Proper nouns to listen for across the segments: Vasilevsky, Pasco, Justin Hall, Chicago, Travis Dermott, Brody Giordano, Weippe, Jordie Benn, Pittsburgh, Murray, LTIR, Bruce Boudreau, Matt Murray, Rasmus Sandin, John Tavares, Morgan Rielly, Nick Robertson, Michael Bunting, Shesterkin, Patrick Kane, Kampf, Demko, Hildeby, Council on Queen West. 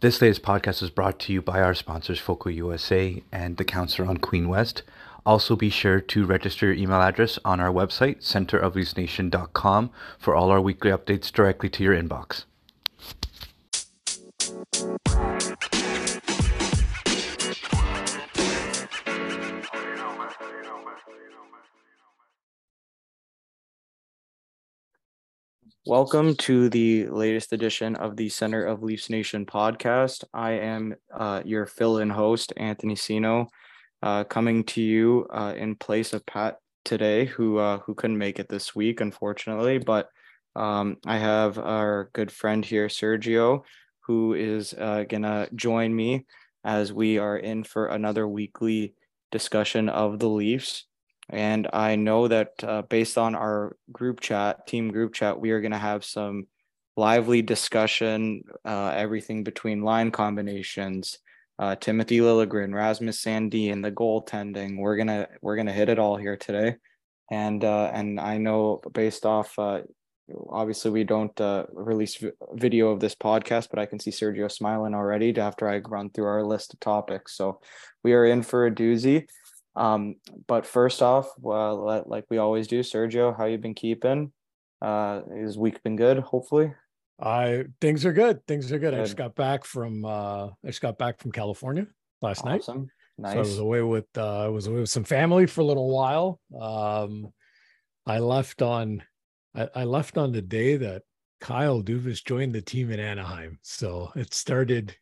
This latest podcast is brought to you by our sponsors, Foco USA and the Council on Queen West. Also, be sure to register your email address on our website, centerofleafsnation.com, for all our weekly updates directly to your inbox. Welcome to the latest edition of the Center of Leafs Nation podcast. I am your fill-in host, Anthony Sino, coming to you in place of Pat today, who couldn't make it this week, unfortunately. But I have our good friend here, Sergio, who is going to join me as we are in for another weekly discussion of the Leafs. And I know that based on our team group chat, we are going to have some lively discussion, everything between line combinations, Timothy Liljegren, Rasmus Sandin, the goaltending. We're gonna hit it all here today, and I know based off, obviously we don't release video of this podcast, but I can see Sergio smiling already after I run through our list of topics. So we are in for a doozy. But first off, well, like we always do, Sergio, how you been keeping? Has week been good? Hopefully, things are good. I just got back from California last night. Nice. So I was away with some family for a little while. I left on the day that Kyle Dubas joined the team in Anaheim. So it started.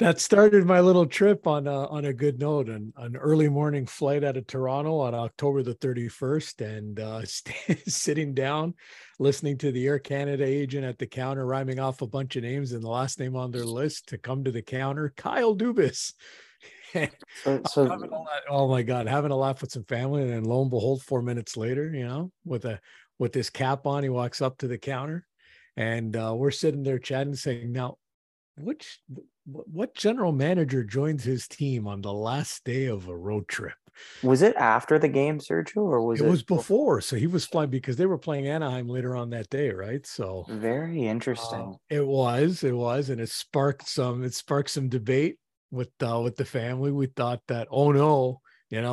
That started my little trip on a good note, an early morning flight out of Toronto on October the 31st, and sitting down, listening to the Air Canada agent at the counter, rhyming off a bunch of names and the last name on their list to come to the counter, Kyle Dubas. Having a laugh with some family, and then lo and behold, 4 minutes later, with his cap on, he walks up to the counter, and we're sitting there chatting, saying, now, what general manager joins his team on the last day of a road trip? Was it after the game, Sergio, or was it? It was before. So he was flying because they were playing Anaheim later on that day, right? So very interesting. It was, and it sparked some debate with the family. We thought that, oh no,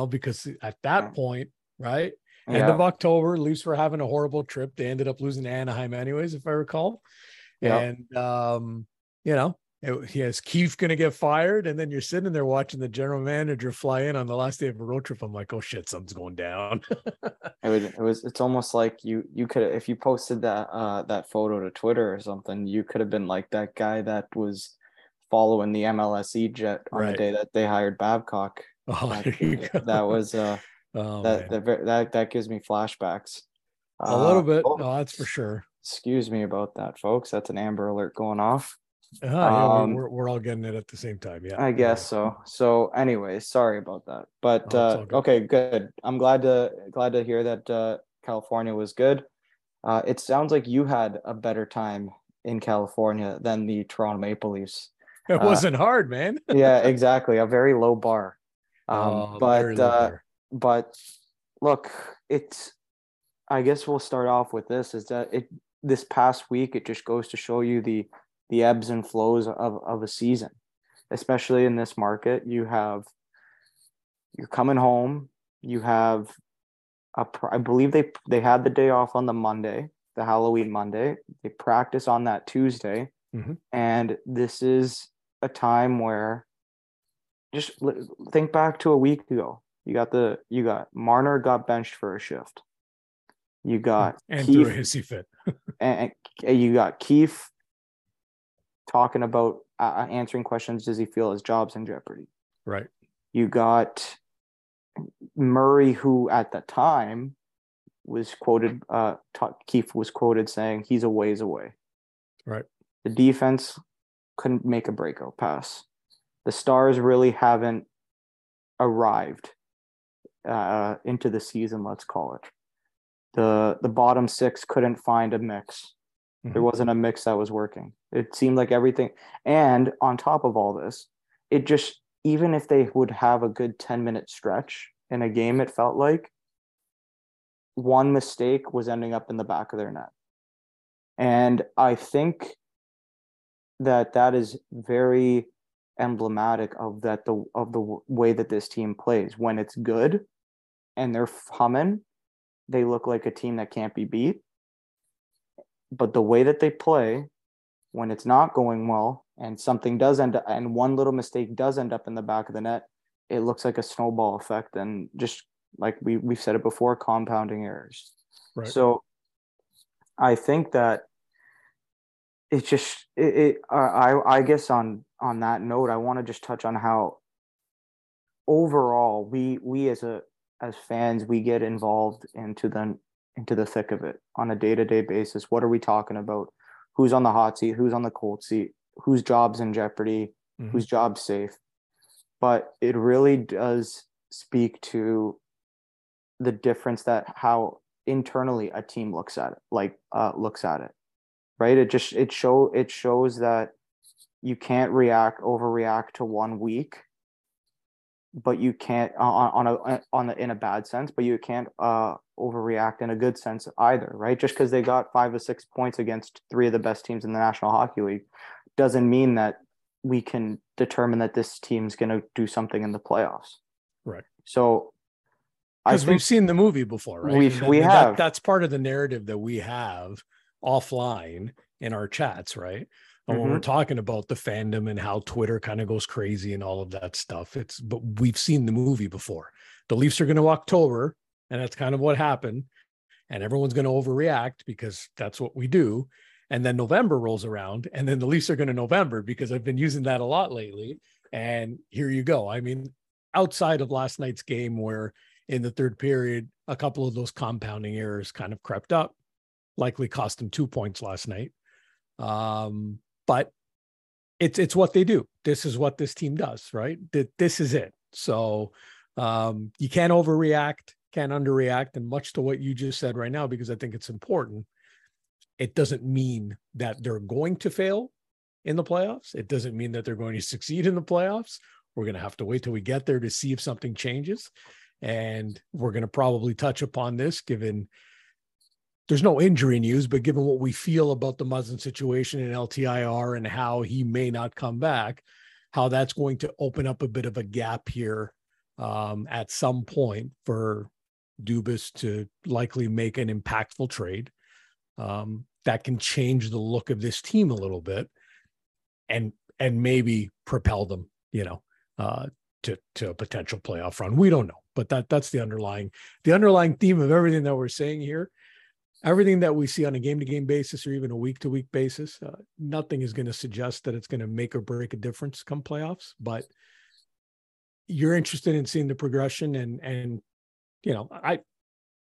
because at that point, right, end of October, Leafs were having a horrible trip. They ended up losing to Anaheim, anyways, if I recall, and He has Keith going to get fired, and then you're sitting there watching the general manager fly in on the last day of a road trip. I'm like, oh shit, something's going down. It's almost like you could, if you posted that photo to Twitter or something, you could have been like that guy that was following the MLSE jet on the day that they hired Babcock. Oh, that gives me flashbacks. A little bit. No, that's for sure. Excuse me about that, folks. That's an Amber Alert going off. We're all getting it at the same time. Yeah, I guess so. So anyway, sorry about that. But okay, good. I'm glad to hear that California was good. It sounds like you had a better time in California than the Toronto Maple Leafs. It wasn't hard, man. Yeah, exactly. A very low bar. But look, I guess we'll start off with this. Is that this past week? It just goes to show you the ebbs and flows of a season, especially in this market. You're coming home. You have I believe they had the day off on the Monday, the Halloween Monday. They practice on that Tuesday. Mm-hmm. And this is a time where just think back to a week ago. You got Marner got benched for a shift. You got Keefe, threw a hissy fit. and you got Keefe talking about answering questions, does he feel his job's in jeopardy? Right. You got Murray, who at the time was quoted, Keefe was quoted saying he's a ways away. Right. The defense couldn't make a breakout pass. The stars really haven't arrived into the season, let's call it. The bottom six couldn't find a mix. There wasn't a mix that was working. It seemed like everything. And on top of all this, it just, even if they would have a good 10-minute stretch in a game, it felt like one mistake was ending up in the back of their net. And I think that that is very emblematic of that the way that this team plays. When it's good and they're humming, they look like a team that can't be beat. But the way that they play, when it's not going well and something does end up, and one little mistake does end up in the back of the net, it looks like a snowball effect, and just like we've said it before, compounding errors. Right. So I think that it's just I guess on that note, I want to just touch on how overall we as fans, we get involved into the thick of it on a day-to-day basis. What are we talking about? Who's on the hot seat? Who's on the cold seat? Whose job's in jeopardy? Mm-hmm. Whose job's safe? But it really does speak to the difference that how internally a team looks at it, right? It shows that you can't overreact to one week, but you can't in a bad sense, but you can't overreact in a good sense either, right? Just because they got 5 or 6 points against three of the best teams in the National Hockey League doesn't mean that we can determine that this team's going to do something in the playoffs. Right. So because we've seen the movie before, right? That's part of the narrative that we have offline in our chats, right? And when we're talking about the fandom and how Twitter kind of goes crazy and all of that stuff, but we've seen the movie before. The Leafs are going to October, and that's kind of what happened. And everyone's going to overreact because that's what we do. And then November rolls around, and then the Leafs are going to November, because I've been using that a lot lately. And here you go. I mean, outside of last night's game, where in the third period, a couple of those compounding errors kind of crept up, likely cost them 2 points last night. But it's what they do. This is what this team does, right? This is it. So you can't overreact, can't underreact. And much to what you just said right now, because I think it's important, it doesn't mean that they're going to fail in the playoffs. It doesn't mean that they're going to succeed in the playoffs. We're going to have to wait till we get there to see if something changes. And we're going to probably touch upon this, given there's no injury news, but given what we feel about the Muzzin situation in LTIR and how he may not come back, how that's going to open up a bit of a gap here at some point for Dubas to likely make an impactful trade that can change the look of this team a little bit and maybe propel them, to a potential playoff run. We don't know, but that's the underlying theme of everything that we're saying here. Everything that we see on a game-to-game basis or even a week-to-week basis, nothing is going to suggest that it's going to make or break a difference come playoffs. But you're interested in seeing the progression, and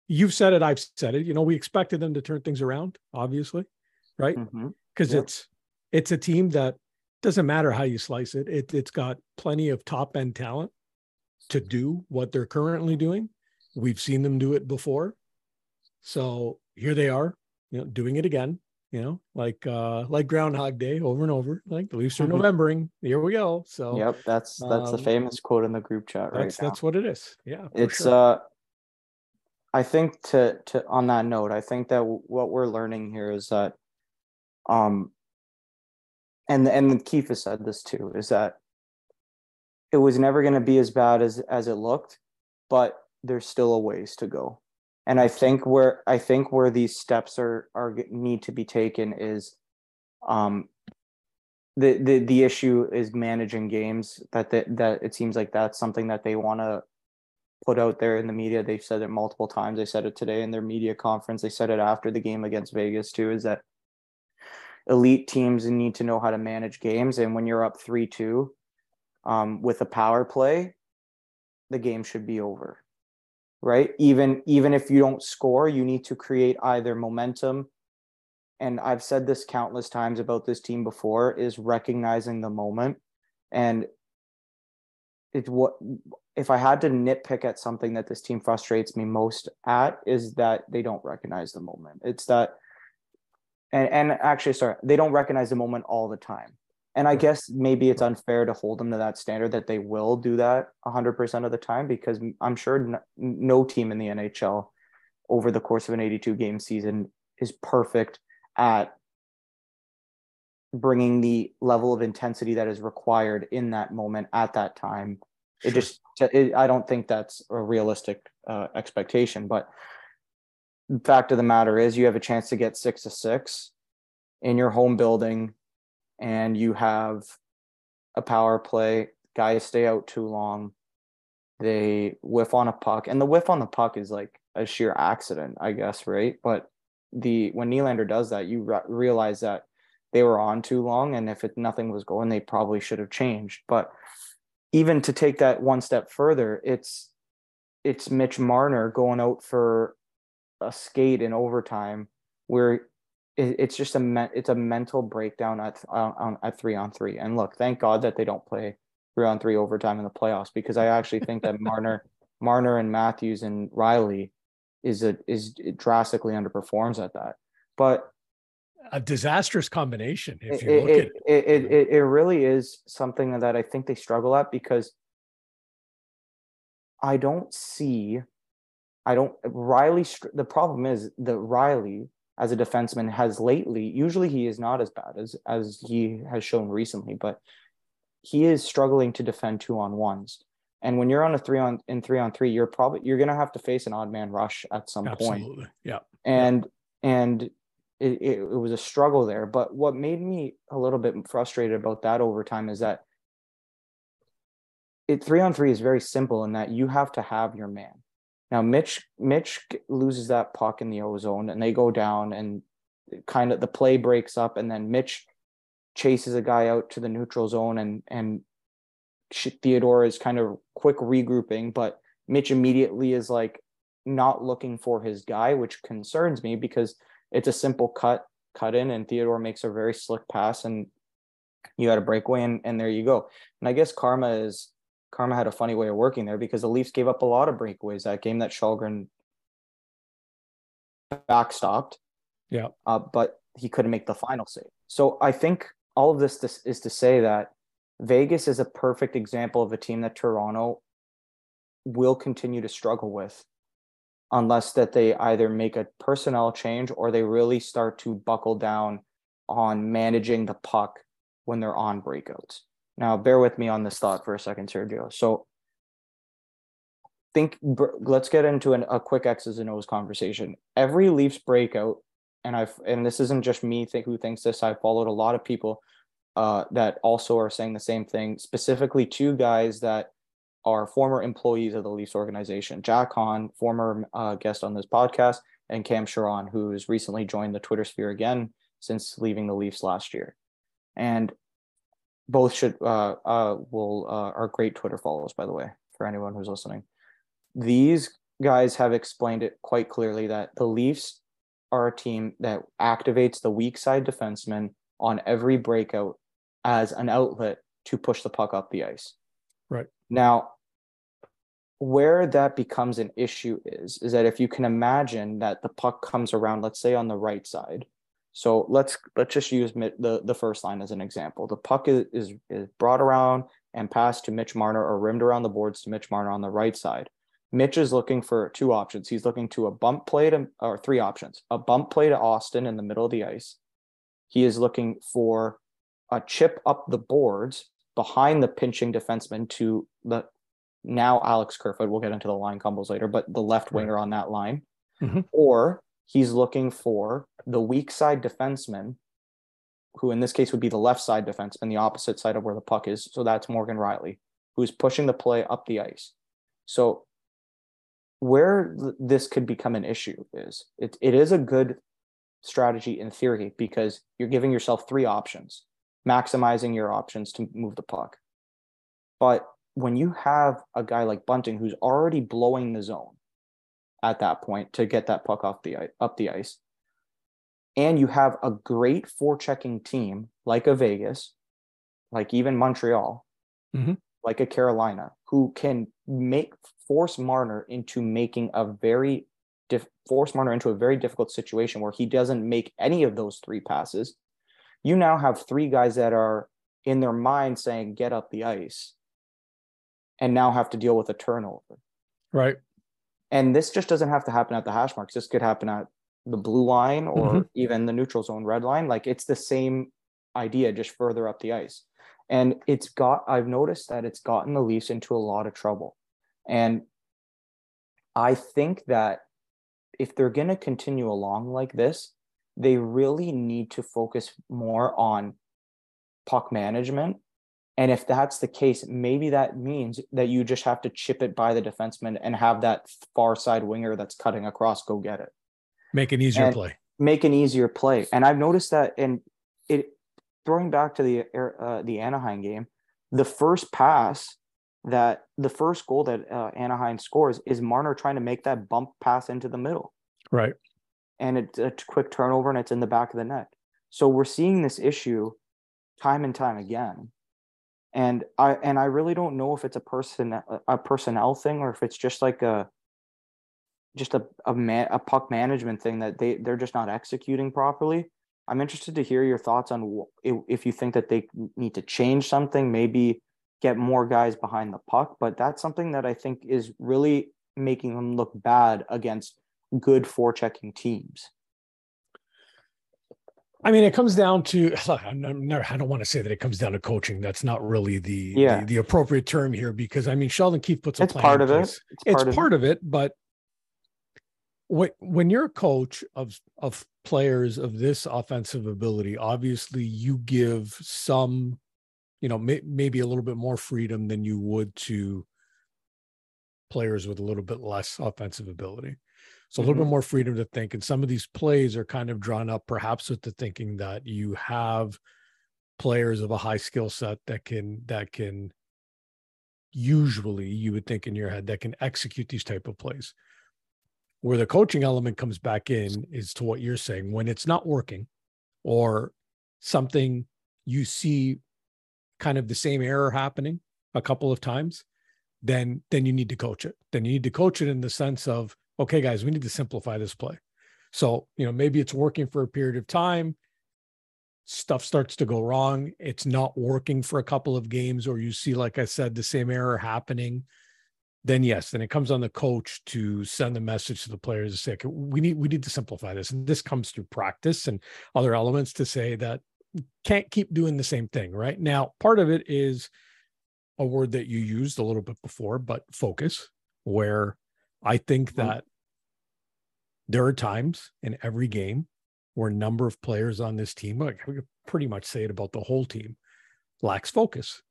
you've said it, I've said it. We expected them to turn things around, obviously, right? Because it's a team that doesn't matter how you slice it. It's got plenty of top-end talent to do what they're currently doing. We've seen them do it before, so. Here they are, doing it again, like Groundhog Day over and over, like the Leafs are Novembering. Here we go. So yep, that's the famous quote in the group chat, right? That's what it is. Yeah. It's sure. I think to on that note, I think that what we're learning here is that and Keefe has said this too, is that it was never going to be as bad as it looked, but there's still a ways to go. And I think where these steps are need to be taken is the issue is managing games, that it seems like that's something that they want to put out there in the media. They've said it multiple times. They said it today in their media conference. They said it after the game against Vegas too, is that elite teams need to know how to manage games. And when you're up 3-2 with a power play, the game should be over. Right? Even if you don't score, you need to create either momentum. And I've said this countless times about this team before, is recognizing the moment. And if I had to nitpick at something that this team frustrates me most at, is that they don't recognize the moment. It's that, and actually, sorry, they don't recognize the moment all the time. And I guess maybe it's unfair to hold them to that standard that they will do that 100% of the time, because I'm sure no team in the NHL over the course of an 82-game season is perfect at bringing the level of intensity that is required in that moment at that time. Sure. I don't think that's a realistic expectation, but the fact of the matter is you have a chance to get 6-6 in your home building, and you have a power play. Guys stay out too long. They whiff on a puck, and the whiff on the puck is like a sheer accident, I guess, right? But when Nylander does that, you realize that they were on too long, and if nothing was going, they probably should have changed. But even to take that one step further, it's Mitch Marner going out for a skate in overtime where it's just a mental breakdown at 3-on-3. And look, thank God that they don't play 3-on-3 overtime in the playoffs, because I actually think that Marner and Matthews and Rielly is drastically underperforms at that. But a disastrous combination. If you look at it really is something that I think they struggle at, because the problem is that Rielly as a defenseman has lately, usually he is not as bad as he has shown recently, but he is struggling to defend 2-on-1s. And when you're on a 3-on-3, you're going to have to face an odd man rush at some point. Absolutely. Yeah. And it was a struggle there, but what made me a little bit frustrated about that overtime is that 3-on-3 is very simple in that you have to have your man. Now, Mitch loses that puck in the O-zone, and they go down, and kind of the play breaks up, and then Mitch chases a guy out to the neutral zone, and Theodore is kind of quick regrouping, but Mitch immediately is like not looking for his guy, which concerns me because it's a simple cut in, and Theodore makes a very slick pass, and you had a breakaway, and there you go. And I guess karma had a funny way of working there, because the Leafs gave up a lot of breakaways that game that Källgren backstopped. Yeah. But he couldn't make the final save. So I think all of this is to say that Vegas is a perfect example of a team that Toronto will continue to struggle with unless that they either make a personnel change or they really start to buckle down on managing the puck when they're on breakouts. Now, bear with me on this thought for a second, Sergio. So let's get into a quick X's and O's conversation. Every Leafs breakout, and this isn't just me who thinks this, I followed a lot of people that also are saying the same thing, specifically two guys that are former employees of the Leafs organization, Jack Hahn, former guest on this podcast, and Cam Chiron, who has recently joined the Twitter sphere again since leaving the Leafs last year. And both are great Twitter follows, by the way, for anyone who's listening. These guys have explained it quite clearly that the Leafs are a team that activates the weak side defenseman on every breakout as an outlet to push the puck up the ice. Right. Now, where that becomes an issue is that if you can imagine that the puck comes around, let's say on the right side. So let's just use the first line as an example. The puck is brought around and passed to Mitch Marner, or rimmed around the boards to Mitch Marner on the right side. Mitch is looking for two options. He's looking to three options: a bump play to Auston in the middle of the ice. He is looking for a chip up the boards behind the pinching defenseman to now Alex Kerfoot. We'll get into the line combos later, but the left winger on that line, mm-hmm. or he's looking for the weak side defenseman, who in this case would be the left side defenseman, the opposite side of where the puck is. So that's Morgan Rielly, who's pushing the play up the ice. So where this could become an issue is it is a good strategy in theory, because you're giving yourself three options, maximizing your options to move the puck. But when you have a guy like Bunting, who's already blowing the zone at that point to get that puck up the ice, and you have a great forechecking team like a Vegas, like even Montreal, mm-hmm. like a Carolina, who can force Marner into a very difficult situation where he doesn't make any of those three passes. You now have three guys that are in their mind saying, get up the ice, and now have to deal with a turnover. Right. And this just doesn't have to happen at the hash marks. This could happen at the blue line or even the neutral zone red line. Like, it's the same idea, just further up the ice. And it's got, I've noticed that it's gotten the Leafs into a lot of trouble. And I think that if they're going to continue along like this, they really need to focus more on puck management. And if that's the case, maybe that means that you just have to chip it by the defenseman and have that far side winger that's cutting across go get it. Make an easier play. Make an easier play. And I've noticed that, and it, throwing back to the Anaheim game, the first pass that the first goal that Anaheim scores is Marner trying to make that bump pass into the middle. Right. And it's a quick turnover and it's in the back of the net. So we're seeing this issue time and time again. And I really don't know if it's a personnel thing or if it's just like a puck management thing that they're just not executing properly. I'm interested to hear your thoughts on if you think that they need to change something, maybe get more guys behind the puck. But that's something that I think is really making them look bad against good forechecking teams. I mean, it comes down to, I don't want to say that it comes down to coaching. That's not really the appropriate term here, because I mean, Sheldon Keefe puts a plan part in place. It's part of it, but when you're a coach of players of this offensive ability, obviously you give some, maybe a little bit more freedom than you would to players with a little bit less offensive ability. So a little bit more freedom to think. And some of these plays are kind of drawn up perhaps with the thinking that you have players of a high skill set that can usually, you would think in your head, that can execute these type of plays. Where the coaching element comes back in is to what you're saying. When it's not working or something, you see kind of the same error happening a couple of times, then you need to coach it. Then you need to coach it in the sense of, okay, guys, we need to simplify this play. So, maybe it's working for a period of time. Stuff starts to go wrong. It's not working for a couple of games, or you see, like I said, the same error happening. Then yes, then it comes on the coach to send the message to the players to say, okay, we need to simplify this. And this comes through practice and other elements to say that you can't keep doing the same thing, right? Now, part of it is a word that you used a little bit before, but focus, where I think that there are times in every game where a number of players on this team, like we could pretty much say it about the whole team, lacks focus.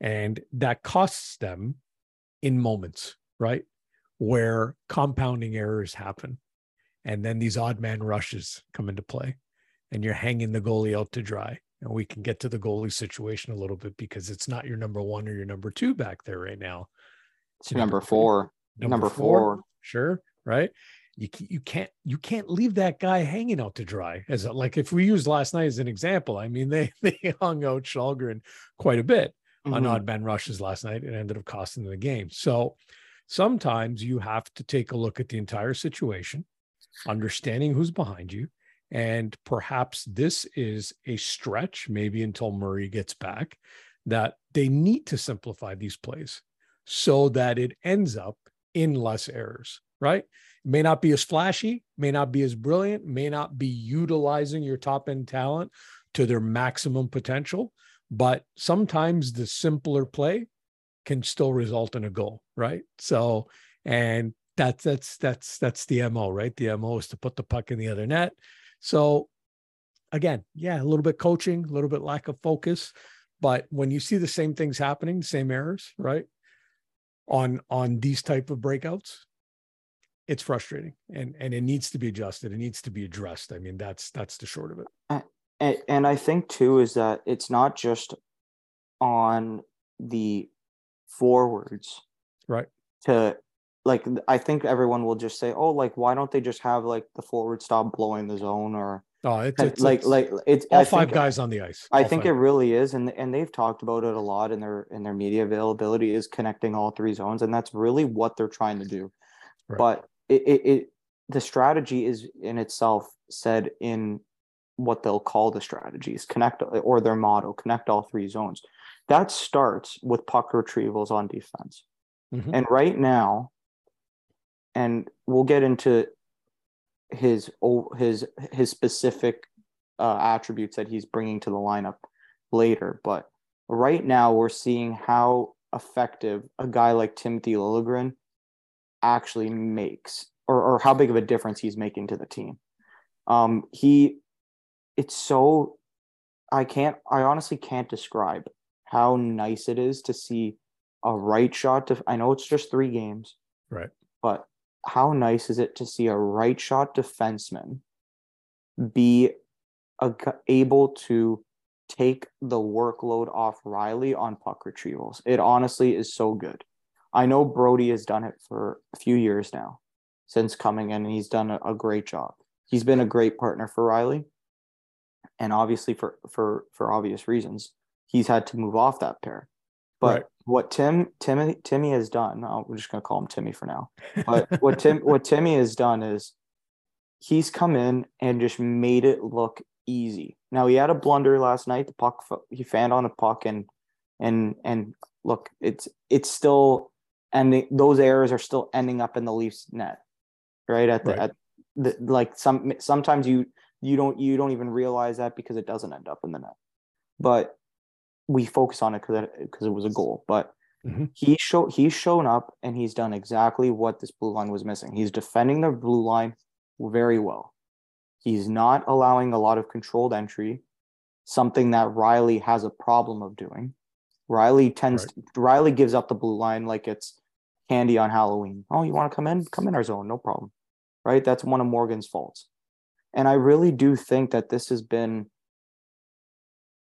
And that costs them in moments, right? Where compounding errors happen. And then these odd man rushes come into play and you're hanging the goalie out to dry. And we can get to the goalie situation a little bit, because it's not your number one or your number two back there right now. It's number four. Number four, sure, right? You can't leave that guy hanging out to dry. As like if we use last night as an example, I mean they hung out Källgren quite a bit on odd man rushes last night and ended up costing them the game. So sometimes you have to take a look at the entire situation, understanding who's behind you, and perhaps this is a stretch, maybe until Murray gets back, that they need to simplify these plays so that it ends up in less errors, right? May not be as flashy, may not be as brilliant, may not be utilizing your top end talent to their maximum potential, but sometimes the simpler play can still result in a goal, right? So, and that's the MO, right? The MO is to put the puck in the other net. So again, a little bit coaching, a little bit lack of focus, but when you see the same things happening, the same errors, right? On these type of breakouts, it's frustrating, and it needs to be adjusted. It needs to be addressed. I mean, that's the short of it. And I think too, is that it's not just on the forwards, right? To like, I think everyone will just say, why don't they just have like the forward stop blowing the zone or it's all five guys on the ice. I think it really is, and they've talked about it a lot in their media availability, is connecting all three zones, and that's really what they're trying to do. Right. But the strategy is in itself said in what they'll call the strategies, connect, or their motto, connect all three zones. That starts with puck retrievals on defense. Mm-hmm. And right now, and we'll get into his specific attributes that he's bringing to the lineup later, but right now we're seeing how effective a guy like Timothy Liljegren actually makes, or how big of a difference he's making to the team. I honestly can't describe how nice it is to see a right shot to, I know it's just 3 games, right? But how nice is it to see a right shot defenseman be able to take the workload off Rielly on puck retrievals? It honestly is so good. I know Brody has done it for a few years now since coming in, and he's done a great job. He's been a great partner for Rielly. And obviously for obvious reasons, he's had to move off that pair. But right. What Timmy has done, we're just going to call him Timmy for now. But what Timmy has done is he's come in and just made it look easy. Now, he had a blunder last night. The puck, he fanned on a puck, and look, it's still, and those errors are still ending up in the Leafs net, right? Sometimes you don't even realize that because it doesn't end up in the net, but we focus on it because it was a goal. But mm-hmm. He's shown up and he's done exactly what this blue line was missing. He's defending the blue line very well. He's not allowing a lot of controlled entry, something that Rielly has a problem of doing. Rielly gives up the blue line like it's candy on Halloween. Oh, you want to come in? Come in our zone, no problem. Right? That's one of Morgan's faults. And I really do think that this has been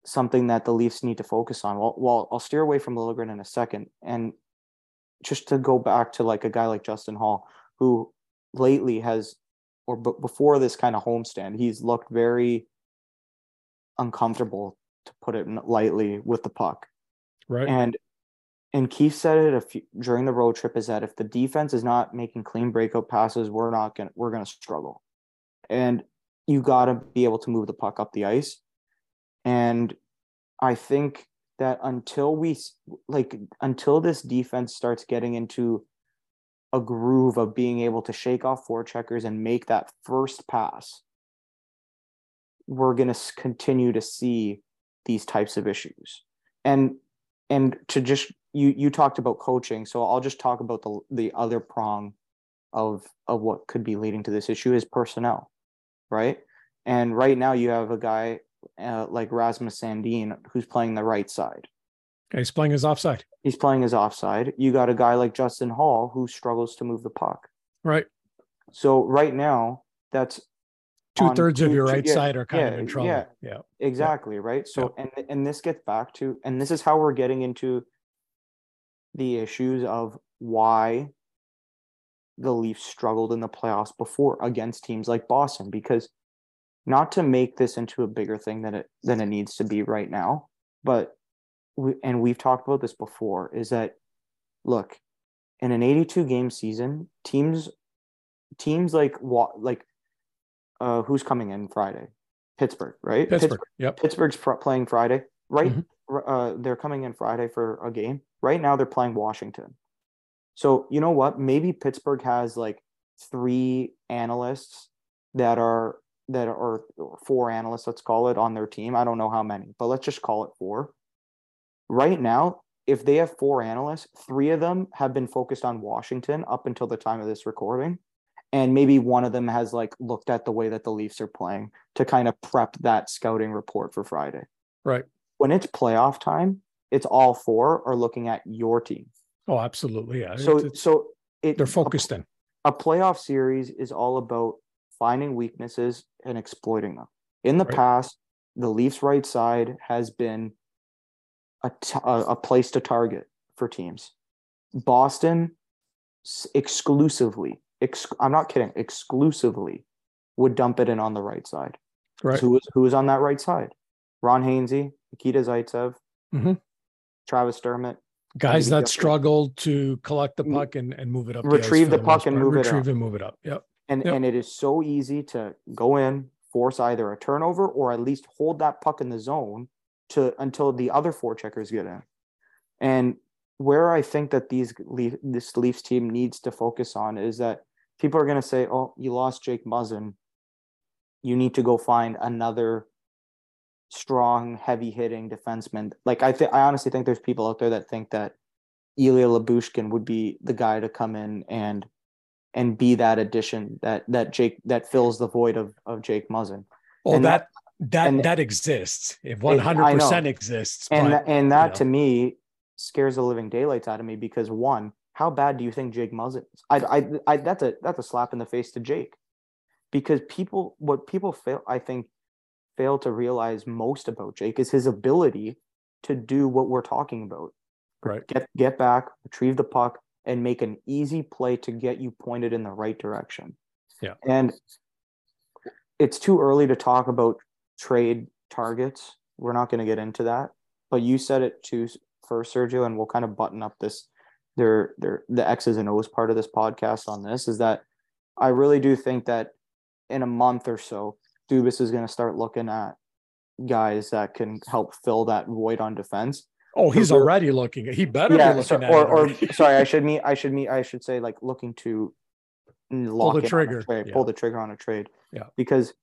something that the Leafs need to focus on. Well, I'll steer away from Liljegren in a second. And just to go back to like a guy like Justin Hall, who lately has, or before this kind of homestand, he's looked very uncomfortable, to put it lightly, with the puck. Right. And Keith said it during the road trip, is that if the defense is not making clean breakout passes, we're gonna struggle. And you got to be able to move the puck up the ice. And I think that until this defense starts getting into a groove of being able to shake off forecheckers and make that first pass, we're going to continue to see these types of issues. And to just, you talked about coaching, so I'll just talk about the other prong of what could be leading to this issue is personnel, right? And right now you have a guy like Rasmus Sandin who's playing the right side. Okay, he's playing his offside. You got a guy like Justin Hall who struggles to move the puck. Right. So right now that's two-thirds of your right side are kind of in trouble. Yeah. Exactly, right? So and this gets back to, and this is how we're getting into the issues of why the Leafs struggled in the playoffs before against teams like Boston, because not to make this into a bigger thing than it needs to be right now, but we've talked about this before, is that, look, in an 82-game season, teams like who's coming in Friday? Pittsburgh, right? Yep. Pittsburgh's playing Friday, right? Mm-hmm. They're coming in Friday for a game. Right now they're playing Washington. So you know what? Maybe Pittsburgh has like 3 analysts or 4 analysts, let's call it, on their team. I don't know how many, but let's just call it 4. Right now, if they have 4 analysts, 3 of them have been focused on Washington up until the time of this recording. And maybe one of them has like looked at the way that the Leafs are playing to kind of prep that scouting report for Friday. Right. When it's playoff time, it's all 4 are looking at your team. Oh, absolutely. Yeah. They're focused in. A playoff series is all about finding weaknesses and exploiting them. In the past, the Leafs' right side has been a place to target for teams. Boston exclusively would dump it in on the right side. Right. So who is on that right side? Ron Hainsey, Nikita Zaitsev, mm-hmm. Travis Dermott. Guys that struggle to collect the puck and move it up. Retrieve the puck and move it up. Yep. And it is so easy to go in, force either a turnover or at least hold that puck in the zone to until the other forecheckers get in. And where I think that this Leafs team needs to focus on is that people are going to say, oh, you lost Jake Muzzin. You need to go find another strong, heavy-hitting defenseman. Like, I honestly think there's people out there that think that Ilya Labushkin would be the guy to come in and be that addition that fills the void of Jake Muzzin. Well, that exists. It 100% exists. And that to me scares the living daylights out of me because, one, how bad do you think Jake Muzzin is? That's a slap in the face to Jake, because people fail to realize most about Jake is his ability to do what we're talking about. Right. Get back, retrieve the puck, and make an easy play to get you pointed in the right direction. Yeah. And it's too early to talk about trade targets. We're not going to get into that. But you said it too first, Sergio, and we'll kind of button up this the X's and O's part of this podcast on this, is that I really do think that in a month or so, Dubas is going to start looking at guys that can help fill that void on defense. Oh, he's already looking. He better be looking at it. Or sorry, I should say like looking to lock the trigger, pull the trigger on a trade. Yeah, because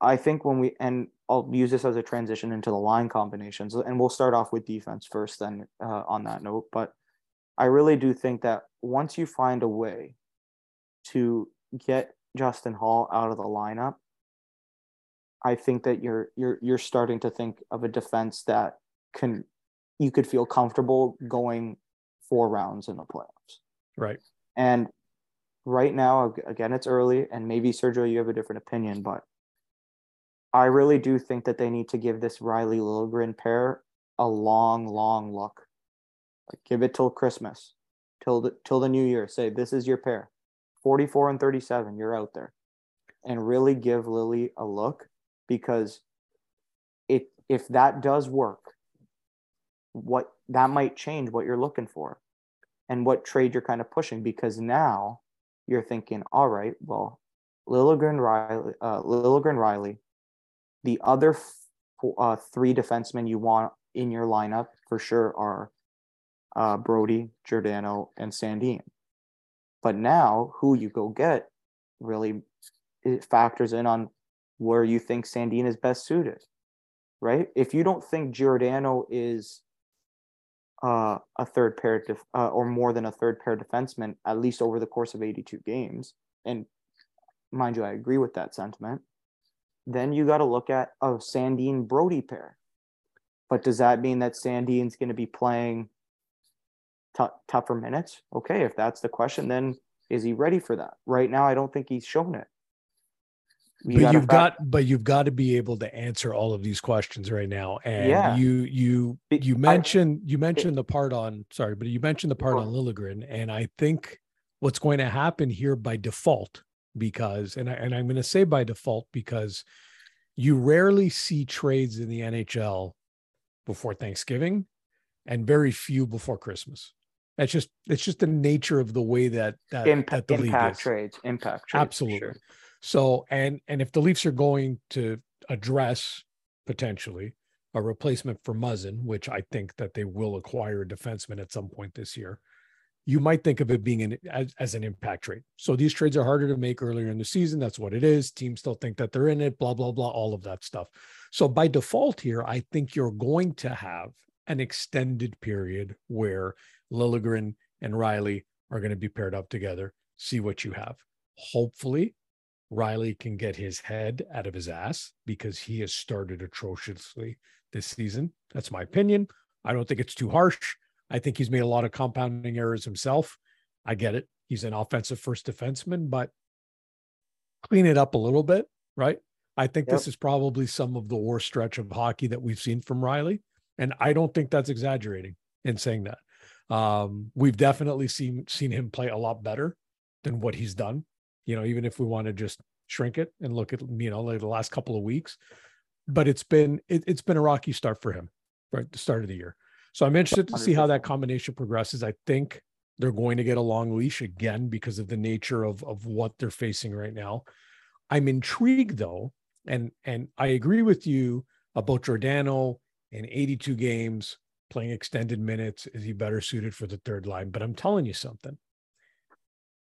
I think when I'll use this as a transition into the line combinations, and we'll start off with defense first. Then on that note, but I really do think that once you find a way to get Justin Hall out of the lineup, I think that you're starting to think of a defense that you could feel comfortable going 4 rounds in the playoffs. Right. And right now, again, it's early, and maybe, Sergio, you have a different opinion, but I really do think that they need to give this Rielly Liljegren pair a long, long look. Like, give it till Christmas, till the new year. Say, this is your pair. 44 and 37, you're out there. And really give Lily a look, because if that does work, what that might change what you're looking for and what trade you're kind of pushing, because now you're thinking, all right, well, Liljegren Rielly, the other 3 defensemen you want in your lineup for sure are Brody, Giordano, and Sandin. But now who you go get really factors in on where you think Sandin is best suited, right? If you don't think Giordano is a third pair or more than a third pair defenseman, at least over the course of 82 games. And mind you, I agree with that sentiment. Then you got to look at a Sandin Brody pair. But does that mean that Sandin's going to be playing tougher minutes? Okay, if that's the question, then is he ready for that? Right now, I don't think he's shown it. But you've got to be able to answer all of these questions right now. And you mentioned the part on Liljegren, and I think what's going to happen here by default, because I'm going to say by default because you rarely see trades in the NHL before Thanksgiving, and very few before Christmas. It's just the nature of the way that the league is. Impact trades, absolutely. Sure. So, and if the Leafs are going to address potentially a replacement for Muzzin, which I think that they will acquire a defenseman at some point this year, you might think of it being as an impact trade. So these trades are harder to make earlier in the season. That's what it is. Teams still think that they're in it, blah, blah, blah, all of that stuff. So by default here, I think you're going to have an extended period where Liljegren and Rielly are going to be paired up together. See what you have. Hopefully Rielly can get his head out of his ass, because he has started atrociously this season. That's my opinion. I don't think it's too harsh. I think he's made a lot of compounding errors himself. I get it. He's an offensive first defenseman, but clean it up a little bit, right? I think this is probably some of the worst stretch of hockey that we've seen from Rielly. And I don't think that's exaggerating in saying that. We've definitely seen him play a lot better than what he's done. You know, even if we want to just shrink it and look at, you know, like the last couple of weeks, but it's been a rocky start for him right at the start of the year. So I'm interested to see how that combination progresses. I think they're going to get a long leash again because of the nature of what they're facing right now. I'm intrigued though And I agree with you about Giordano in 82 games playing extended minutes. Is he better suited for the third line? But I'm telling you something.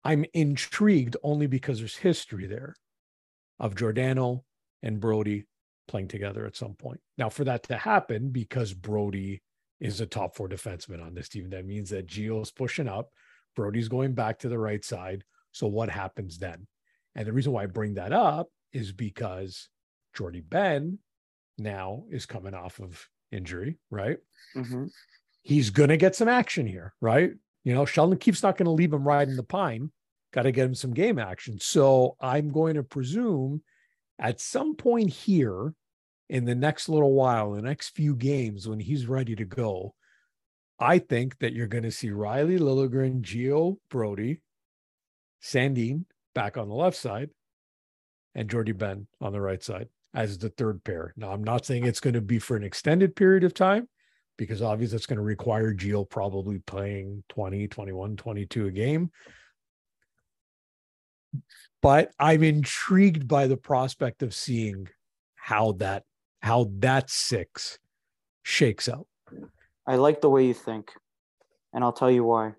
I'm intrigued only because there's history there of Giordano and Brody playing together at some point. Now, for that to happen, because Brody is a top four defenseman on this team, that means that Gio's pushing up, Brody's going back to the right side. So what happens then? And the reason why I bring that up is because Jordie Benn now is coming off of injury, right? Mm-hmm. He's going to get some action here, right? You know, Sheldon Keefe's not going to leave him riding the pine. Got to get him some game action. So I'm going to presume at some point here in the next little while, the next few games when he's ready to go, I think that you're going to see Rielly, Liljegren, Gio, Brody, Sandin back on the left side, and Jordie Benn on the right side as the third pair. Now, I'm not saying it's going to be for an extended period of time, because obviously it's going to require Gio probably playing 20, 21, 22 a game. But I'm intrigued by the prospect of seeing how that six shakes out. I like the way you think, and I'll tell you why.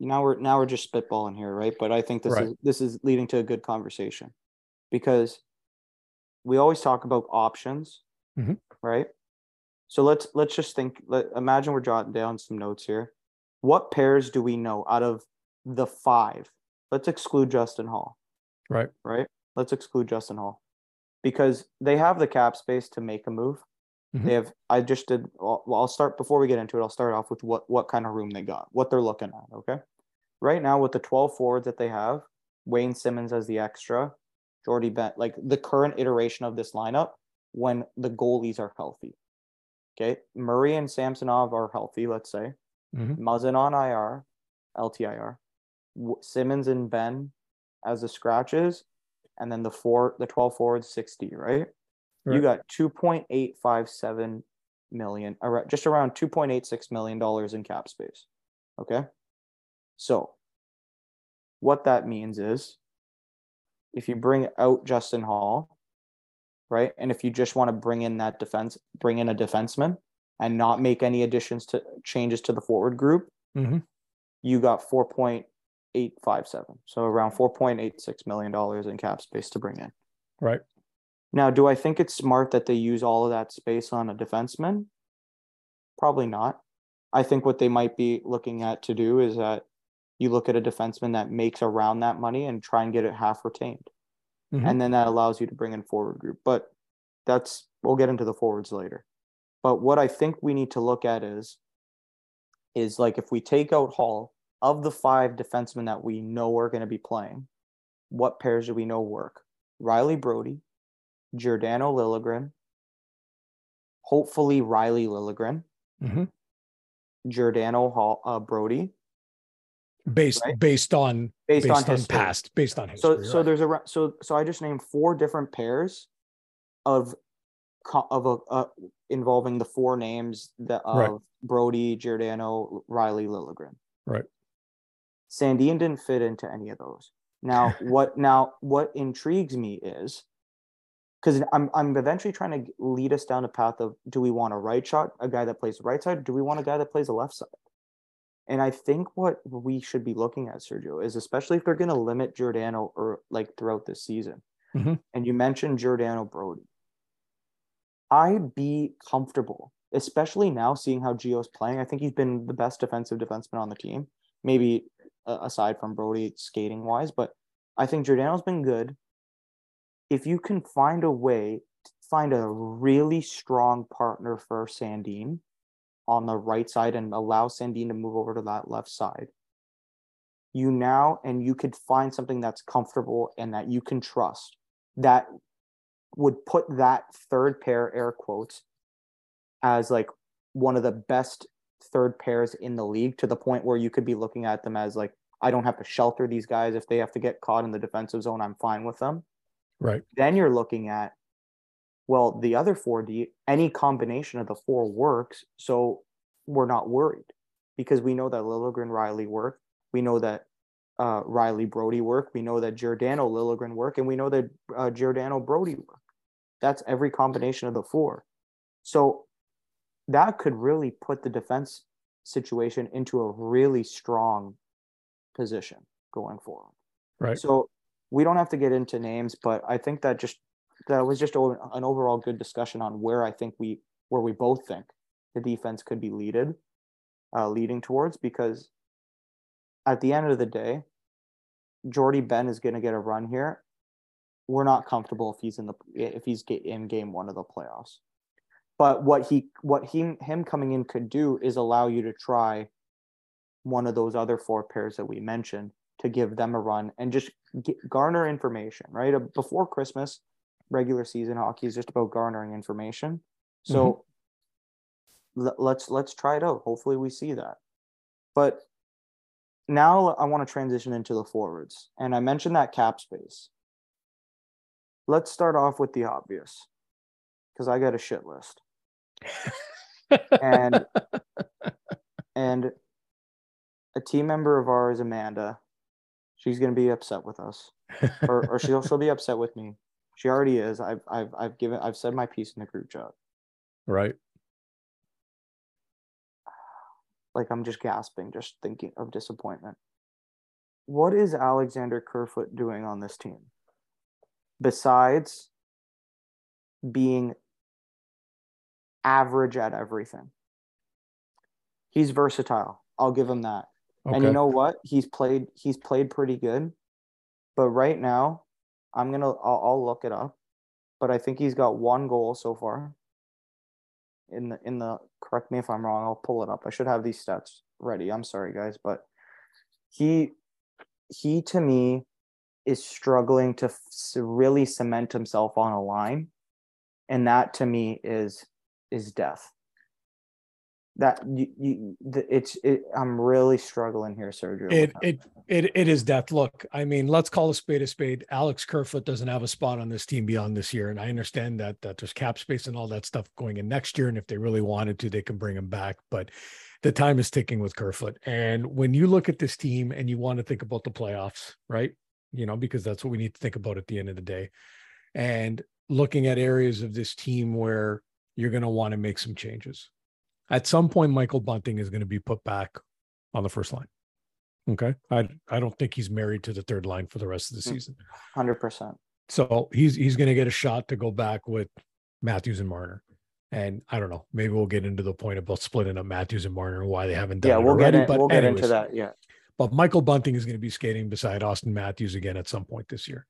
Now we're just spitballing here, right? But I think this is leading to a good conversation, because we always talk about options, mm-hmm. right? So let's just think. Imagine we're jotting down some notes here. What pairs do we know out of the five? Let's exclude Justin Hall. Right. Let's exclude Justin Hall, because they have the cap space to make a move. Mm-hmm. They have. I just did. Well, I'll start before we get into it. I'll start off with what kind of room they got, what they're looking at. Okay. Right now, with the 12 forwards that they have, Wayne Simmons as the extra, Jordie Benn, like the current iteration of this lineup, when the goalies are healthy. Okay. Murray and Samsonov are healthy. Let's say mm-hmm. Muzzin on IR, LTIR. Simmons and Benn as the scratches, and then the 12 forwards 60, right? You got $2.857 million, just around $2.86 million in cap space. Okay, so what that means is, if you bring out Justin Hall, right, and if you just want to bring in a defenseman and not make any changes to the forward group, mm-hmm. you got 4.857, so around $4.86 million in cap space to bring in. Right. Now, do I think it's smart that they use all of that space on a defenseman? Probably not. I think what they might be looking at to do is that you look at a defenseman that makes around that money and try and get it half retained, mm-hmm. and then that allows you to bring in forward group. But we'll get into the forwards later. But what I think we need to look at is like, if we take out Hall, of the five defensemen that we know are going to be playing, what pairs do we know work? Rielly, Brody, Giordano, Liljegren, hopefully Rielly, Liljegren, mm-hmm. Giordano, Hall, Brody. Based on history. So there's I just named four different pairs of involving the four names Brody, Giordano, Rielly, Liljegren. Right. Sandin didn't fit into any of those. Now, what intrigues me is, because I'm eventually trying to lead us down a path of, do we want a right shot, a guy that plays the right side, or do we want a guy that plays the left side? And I think what we should be looking at, Sergio, is, especially if they're going to limit Giordano or like throughout this season, mm-hmm. and you mentioned Giordano, Brody, I'd be comfortable, especially now seeing how Gio's playing. I think he's been the best defensive defenseman on the team, maybe aside from Brody skating wise, but I think Giordano's been good. If you can find a way to find a really strong partner for Sandin on the right side and allow Sandin to move over to that left side, you could find something that's comfortable and that you can trust, that would put that third pair, air quotes, as like one of the best third pairs in the league, to the point where you could be looking at them as like, I don't have to shelter these guys. If they have to get caught in the defensive zone, I'm fine with them. Right. Then you're looking at, well, the other 4D, any combination of the four works. So we're not worried, because we know that Liljegren, Rielly work. We know that Rielly, Brody work. We know that Giordano, Liljegren work. And we know that Giordano, Brody work. That's every combination of the four. So that could really put the defense situation into a really strong position going forward. Right. So we don't have to get into names, but I think that that was an overall good discussion on where I think we both think the defense could be leading towards, because at the end of the day, Jordie Benn is going to get a run here. We're not comfortable if he's in game one of the playoffs. But what him coming in could do is allow you to try one of those other four pairs that we mentioned to give them a run and just garner information, right? Before Christmas, regular season hockey is just about garnering information. So let's try it out. Hopefully we see that. But now I want to transition into the forwards. And I mentioned that cap space. Let's start off with the obvious, because I got a shit list. and a team member of ours, Amanda, she's going to be upset with us, or she'll be upset with me. She already is. I've said my piece in the group chat. Right. Like, I'm just gasping, just thinking of disappointment. What is Alexander Kerfoot doing on this team besides being average at everything? He's versatile. I'll give him that. Okay. And you know what? He's played pretty good. But right now, I'll look it up. But I think he's got one goal so far. In the correct me if I'm wrong, I'll pull it up. I should have these stats ready. I'm sorry, guys, but he to me is struggling to really cement himself on a line, and that to me is death. I'm really struggling here, Sergio. It is death. Look, I mean, let's call a spade a spade. Alex Kerfoot doesn't have a spot on this team beyond this year, and I understand that there's cap space and all that stuff going in next year, and if they really wanted to, they can bring him back. But the time is ticking with Kerfoot, and when you look at this team and you want to think about the playoffs, right? You know, because that's what we need to think about at the end of the day, and looking at areas of this team where you're going to want to make some changes. At some point, Michael Bunting is going to be put back on the first line. Okay. I don't think he's married to the third line for the rest of the season. 100%. So he's going to get a shot to go back with Matthews and Marner. And I don't know, maybe we'll get into the point about splitting up Matthews and Marner and why they haven't done it already. We'll get into that. Yeah. But Michael Bunting is going to be skating beside Auston Matthews again at some point this year,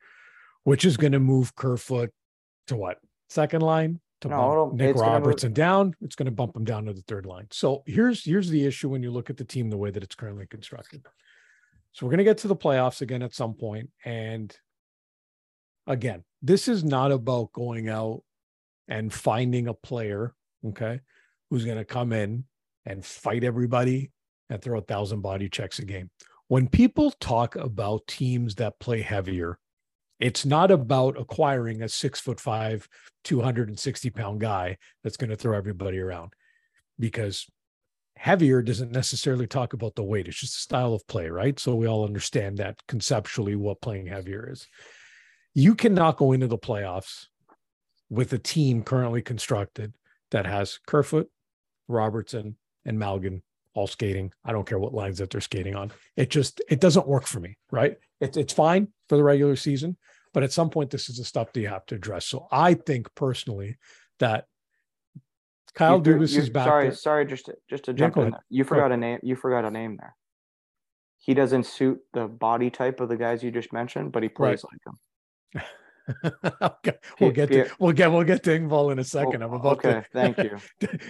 which is going to move Kerfoot to what? Second line? Nick Robertson down. It's going to bump him down to the third line. So here's the issue when you look at the team the way that it's currently constructed. So we're going to get to the playoffs again at some point. And again, this is not about going out and finding a player, okay, who's going to come in and fight everybody and throw 1,000 body checks a game. When people talk about teams that play heavier, it's not about acquiring a 6'5", 260-pound guy that's going to throw everybody around, because heavier doesn't necessarily talk about the weight. It's just a style of play, right? So we all understand that conceptually what playing heavier is. You cannot go into the playoffs with a team currently constructed that has Kerfoot, Robertson, and Malgin all skating. I don't care what lines that they're skating on. It doesn't work for me, right? It's fine for the regular season, but at some point, this is the stuff that you have to address. So I think personally that Kyle Dubas is back. Sorry, just to jump in there. You forgot a name there. He doesn't suit the body type of the guys you just mentioned, but he plays like them. Okay, we'll get to Engvall in a second. Thank you.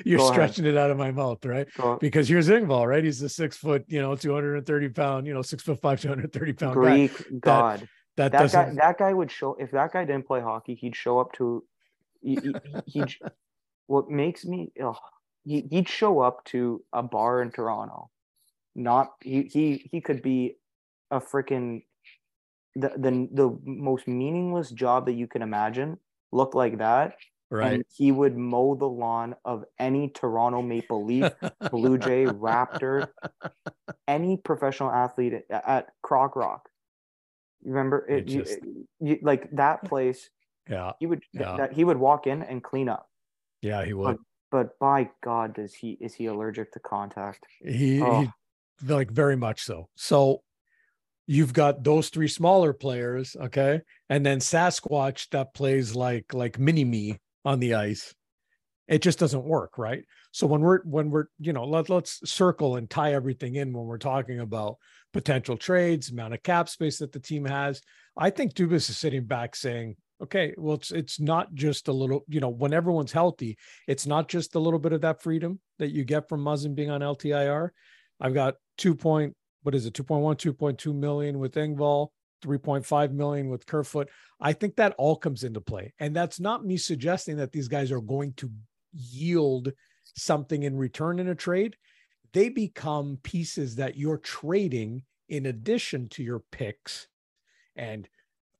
You're Go stretching ahead. It out of my mouth, right? Because here's Engvall, right? He's the 6 foot, 230 pound, 6'5", 230 pound Greek guy. God. That guy would show, if that guy didn't play hockey, he'd show up to, he'd show up to a bar in Toronto. He could be a freaking, the most meaningless job that you can imagine, look like that. Right. And he would mow the lawn of any Toronto Maple Leaf, Blue Jay, Raptor, any professional athlete at Krog Rock. Remember, like that place Yeah. He would walk in and clean up. Yeah, he would. But by God, is he allergic to contact? He like very much so. So you've got those three smaller players, okay? And then Sasquatch that plays like mini-me on the ice. It just doesn't work, right? So when we're let's circle and tie everything in when we're talking about potential trades, amount of cap space that the team has. I think Dubas is sitting back saying, okay, well, it's not just a little, when everyone's healthy, it's not just a little bit of that freedom that you get from Muzzin being on LTIR. I've got 2.1, 2.2 million with Engvall, 3.5 million with Kerfoot. I think that all comes into play. And that's not me suggesting that these guys are going to yield something in return in a trade. They become pieces that you're trading in addition to your picks and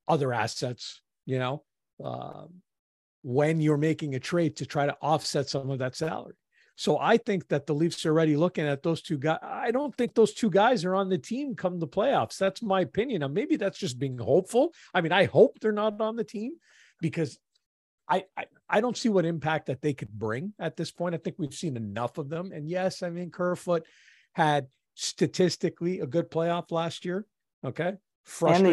other assets, when you're making a trade to try to offset some of that salary. So I think that the Leafs are already looking at those two guys. I don't think those two guys are on the team come the playoffs. That's my opinion. And maybe that's just being hopeful. I mean, I hope they're not on the team because I don't see what impact that they could bring at this point. I think we've seen enough of them. And yes, I mean, Kerfoot had statistically a good playoff last year. Okay. And the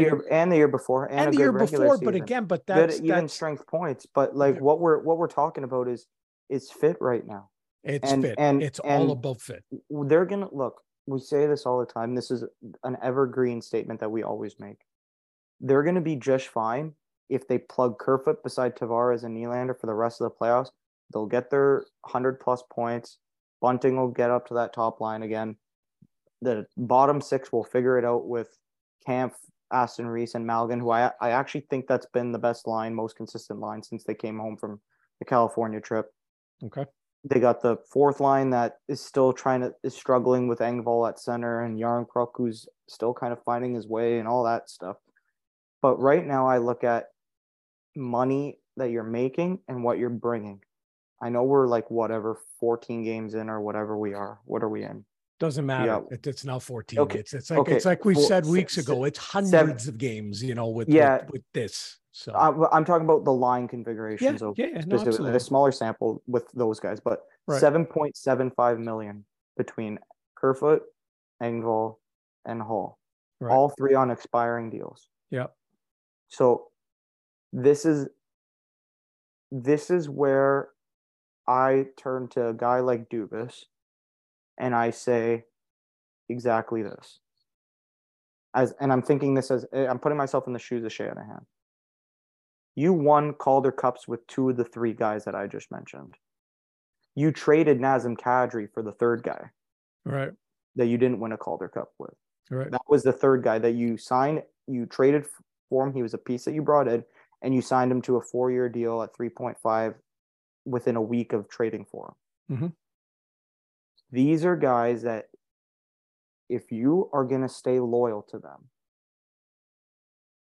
year before. And the year before, season. But again, but that's even strength points. But what we're talking about is fit right now. It's all about fit. They're going to look, we say this all the time. This is an evergreen statement that we always make. They're going to be just fine if they plug Kerfoot beside Tavares and Nylander for the rest of the playoffs. They'll get their 100+ points. Bunting will get up to that top line again. The bottom six will figure it out with Kampf, Aston Reese, and Malgin, who I actually think that's been the best line, most consistent line since they came home from the California trip. Okay. They got the fourth line that is still struggling with Engvall at center and Järnkrok, who's still kind of finding his way and all that stuff. But right now I look at money that you're making and what you're bringing. I know we're 14 games in or whatever we are. What are we in? Doesn't matter. Yeah. It's now 14. Okay. It's like we said weeks ago. It's hundreds of games, with this. So I'm talking about the line configurations. A smaller sample with those guys, but right. 7.75 million between Kerfoot, Engvall, and Hall, right. All three on expiring deals. Yeah. So this is where I turn to a guy like Dubas. And I say exactly this. I'm putting myself in the shoes of Shea Anaheim. You won Calder Cups with two of the three guys that I just mentioned. You traded Nazem Kadri for the third guy. Right. That you didn't win a Calder Cup with. Right. That was the third guy that you signed. You traded for him. He was a piece that you brought in. And you signed him to a 4-year deal at 3.5 within a week of trading for him. Mm-hmm. These are guys that if you are going to stay loyal to them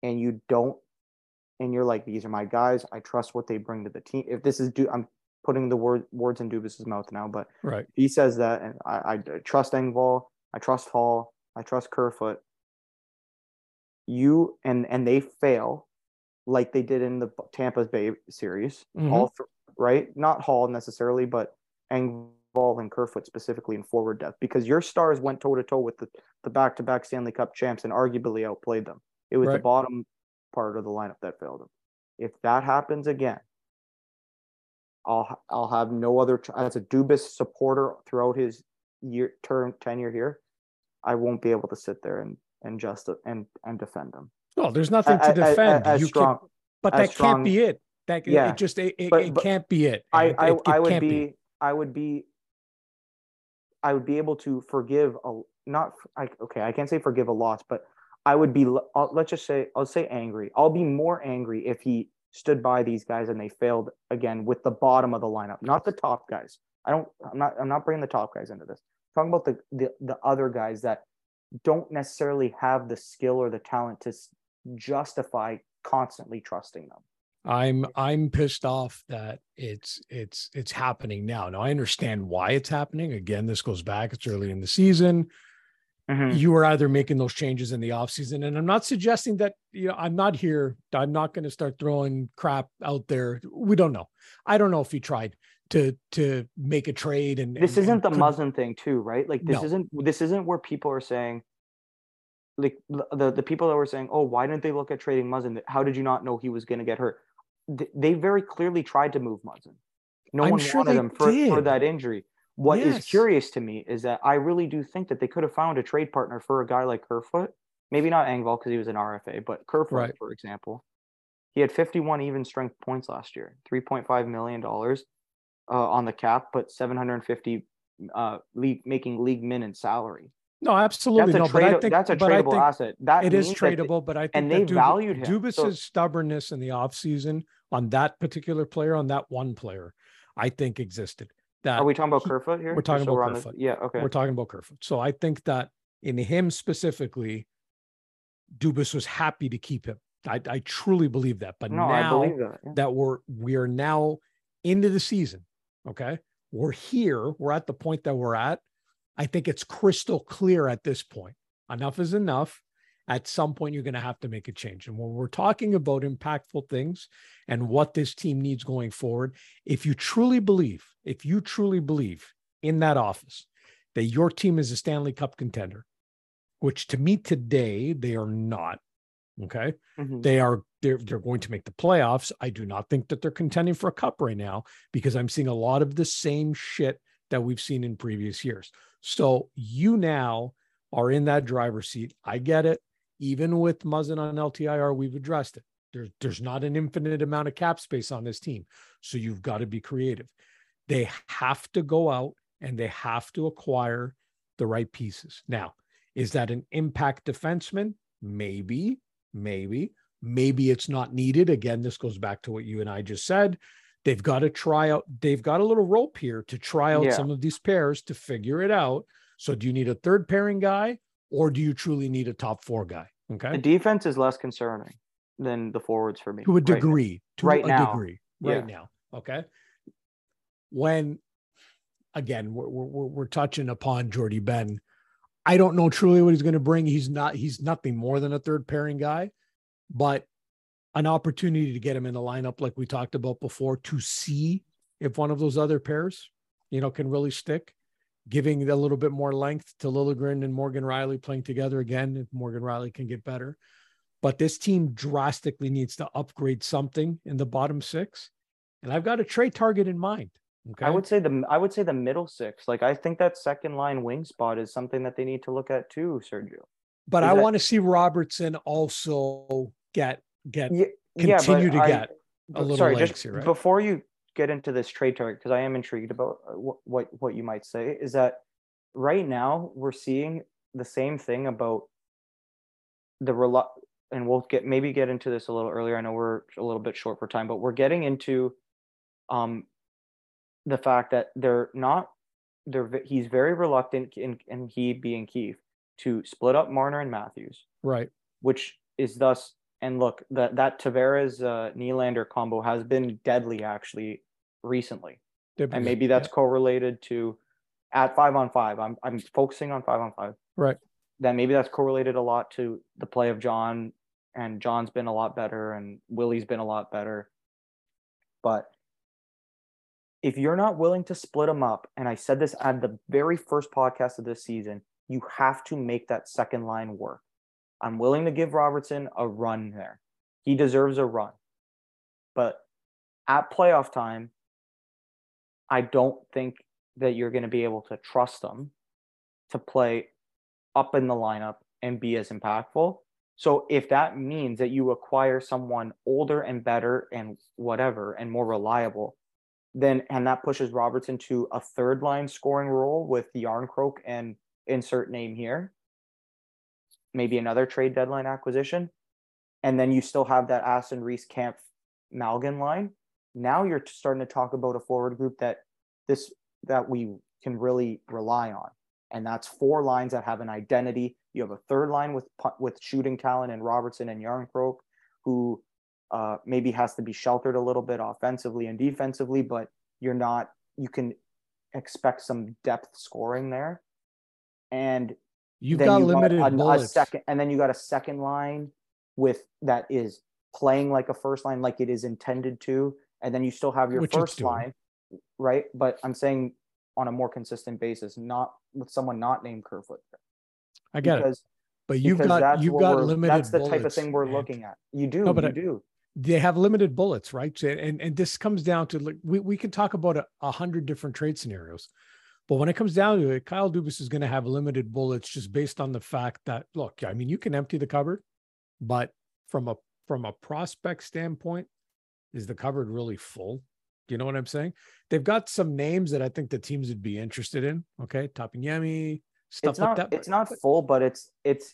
and you don't, and you're like, these are my guys, I trust what they bring to the team. If this is, I'm putting the words in Dubas's mouth now, but right. He says that, and I trust Engvall, I trust Hall, I trust Kerfoot. You, and they fail like they did in the Tampa Bay series, mm-hmm. Right? Not Hall necessarily, but Engvall. Ball and Kerfoot specifically in forward depth, because your stars went toe-to-toe with the back-to-back Stanley Cup champs and arguably outplayed them. It was right. The bottom part of the lineup that failed them. If that happens again, I'll have no other as a Dubas supporter throughout his tenure here, I won't be able to sit there and defend him. No, there's nothing to defend. Can't be it. Can't be it. I would be able to forgive I can't say forgive a loss, but I would be, I'll say angry. I'll be more angry if he stood by these guys and they failed again with the bottom of the lineup, not the top guys. I'm not bringing the top guys into this. I'm talking about the other guys that don't necessarily have the skill or the talent to justify constantly trusting them. I'm pissed off that it's happening now. Now I understand why it's happening. Again, this goes back. It's early in the season. Mm-hmm. You are either making those changes in the offseason. And I'm not suggesting that, you know, I'm not here. I'm not going to start throwing crap out there. We don't know. I don't know if he tried to make a trade. And this isn't the Muzzin thing too, right? Like this isn't where people are saying, like the people that were saying, oh, why didn't they look at trading Muzzin? How did you not know he was going to get hurt? They very clearly tried to move Muzzin. No one wanted him for that injury. What is curious to me is that I really do think that they could have found a trade partner for a guy like Kerfoot. Maybe not Engvall because he was an RFA, but Kerfoot, right, for example. He had 51 even strength points last year, $3.5 million on the cap, but $750 making league min in salary. No, absolutely. That's a tradable asset. It is tradable, but I think they valued him. Dubas' stubbornness in the offseason on that particular player, on that one player, I think existed. Are we talking about Kerfoot here? We're talking about Kerfoot. Yeah, okay. We're talking about Kerfoot. So I think that in him specifically, Dubas was happy to keep him. I truly believe that. But no, now I believe that, we are now into the season, okay? We're here. We're at the point that we're at. I think it's crystal clear at this point. Enough is enough. At some point, you're going to have to make a change. And when we're talking about impactful things and what this team needs going forward, if you truly believe in that office that your team is a Stanley Cup contender, which to me today, they are not, okay? Mm-hmm. They're going to make the playoffs. I do not think that they're contending for a cup right now because I'm seeing a lot of the same shit that we've seen in previous years. So you now are in that driver's seat. I get it. Even with Muzzin on LTIR, we've addressed it. There's not an infinite amount of cap space on this team. So you've got to be creative. They have to go out and they have to acquire the right pieces. Now, is that an impact defenseman? Maybe it's not needed. Again, this goes back to what you and I just said. They've got to try out. They've got a little rope here to try out some of these pairs to figure it out. So do you need a third pairing guy? Or do you truly need a top four guy? Okay. The defense is less concerning than the forwards for me. To a degree, right now. Okay. When, again, we're touching upon Jordie Benn. I don't know truly what he's going to bring. He's nothing more than a third pairing guy, but an opportunity to get him in the lineup, like we talked about before, to see if one of those other pairs, you know, can really stick. Giving a little bit more length to Liljegren and Morgan Rielly playing together again, if Morgan Rielly can get better. But this team drastically needs to upgrade something in the bottom six. And I've got a trade target in mind. Okay. I would say the middle six. Like, I think that second line wing spot is something that they need to look at too, Sergio. But I want to see Robertson also get before you get into this trade target, because I am intrigued about what you might say, is that right now we're seeing the same thing about and we'll get into this a little earlier. I know we're a little bit short for time, but we're getting into the fact that he's very reluctant, and he being Keith, to split up Marner and Matthews. Right. Which is thus, and look, that Tavares Nylander combo has been deadly actually recently. And maybe that's correlated to at 5-on-5. I'm focusing on 5-on-5. Right. Then maybe that's correlated a lot to the play of John, and John's been a lot better and Willie's been a lot better. But if you're not willing to split them up, and I said this at the very first podcast of this season, you have to make that second line work. I'm willing to give Robertson a run there. He deserves a run. But at playoff time, I don't think that you're going to be able to trust them to play up in the lineup and be as impactful. So if that means that you acquire someone older and better and whatever and more reliable, then, and that pushes Robertson to a third line scoring role with Järnkrok and insert name here, maybe another trade deadline acquisition, and then you still have that Aston Reese Camp Malgin line. Now you're starting to talk about a forward group that we can really rely on, and that's four lines that have an identity. You have a third line with shooting talent and Robertson and Järnkrok, who maybe has to be sheltered a little bit offensively and defensively, but you can expect some depth scoring there, and You've got limited bullets. And then you got a second line with that is playing like a first line, like it is intended to. And then you still have your first line, right? But I'm saying on a more consistent basis, not with someone not named Kerfoot. I get it. But you've got limited bullets. That's the type of thing we're looking at. You do. They have limited bullets, right? And this comes down to, like, we can talk about 100 different trade scenarios. But when it comes down to it, Kyle Dubas is going to have limited bullets just based on the fact that, look, I mean, you can empty the cupboard, but from a prospect standpoint, is the cupboard really full? Do you know what I'm saying? They've got some names that I think the teams would be interested in. Okay, Tapaniemi, stuff like that. It's not full, but it's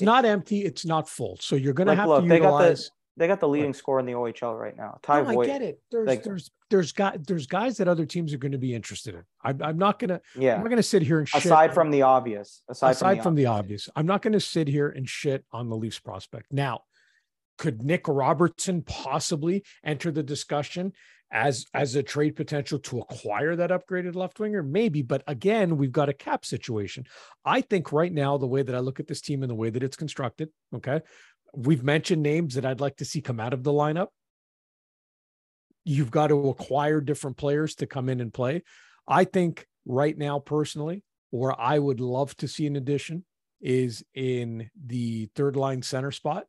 not empty. It's not full. So you're going to have to utilize. They got the leading scorer in the OHL right now. I get it. There's guys that other teams are going to be interested in. I'm not going to sit here and shit. Aside from the obvious. I'm not going to sit here and shit on the Leafs prospect. Now, could Nick Robertson possibly enter the discussion as a trade potential to acquire that upgraded left winger? Maybe, but again, we've got a cap situation. I think right now, the way that I look at this team and the way that it's constructed, okay, we've mentioned names that I'd like to see come out of the lineup. You've got to acquire different players to come in and play. I think right now, personally, where I would love to see an addition is in the third line center spot.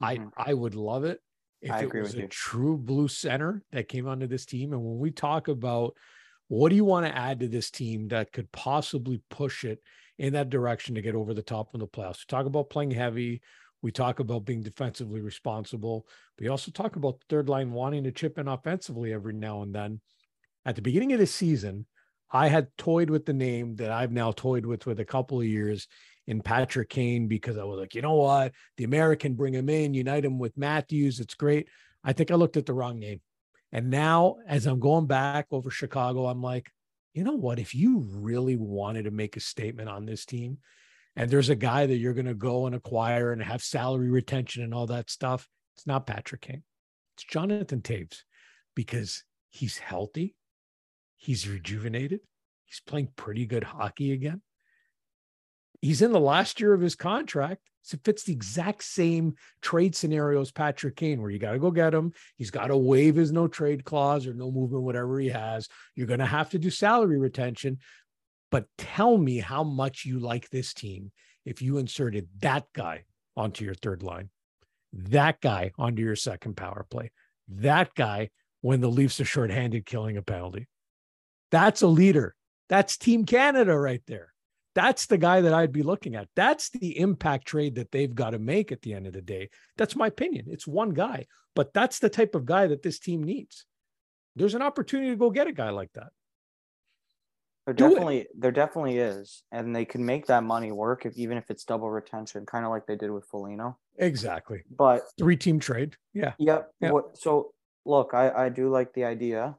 I would love it if it was a true blue center that came onto this team. And when we talk about what do you want to add to this team that could possibly push it in that direction to get over the top in the playoffs, we talk about playing heavy. We talk about being defensively responsible. We also talk about the third line wanting to chip in offensively every now and then. At the beginning of the season, I had toyed with the name that I've now toyed with a couple of years in Patrick Kane, because I was like, you know what? The American, bring him in, unite him with Matthews. It's great. I think I looked at the wrong name. And now as I'm going back over Chicago, I'm like, you know what? If you really wanted to make a statement on this team, and there's a guy that you're going to go and acquire and have salary retention and all that stuff, it's not Patrick Kane. It's Jonathan Toews, because he's healthy. He's rejuvenated. He's playing pretty good hockey again. He's in the last year of his contract. So it fits the exact same trade scenario as Patrick Kane, where you got to go get him. He's got to waive his no trade clause or no movement, whatever he has. You're going to have to do salary retention. But tell me how much you like this team if you inserted that guy onto your third line, that guy onto your second power play, that guy when the Leafs are shorthanded killing a penalty. That's a leader. That's Team Canada right there. That's the guy that I'd be looking at. That's the impact trade that they've got to make at the end of the day. That's my opinion. It's one guy, but that's the type of guy that this team needs. There's an opportunity to go get a guy like that. There definitely is, and they can make that money work even if it's double retention, kind of like they did with Foligno. Exactly. But 3-team trade. Yeah. Yep. Yeah. So look, I do like the idea.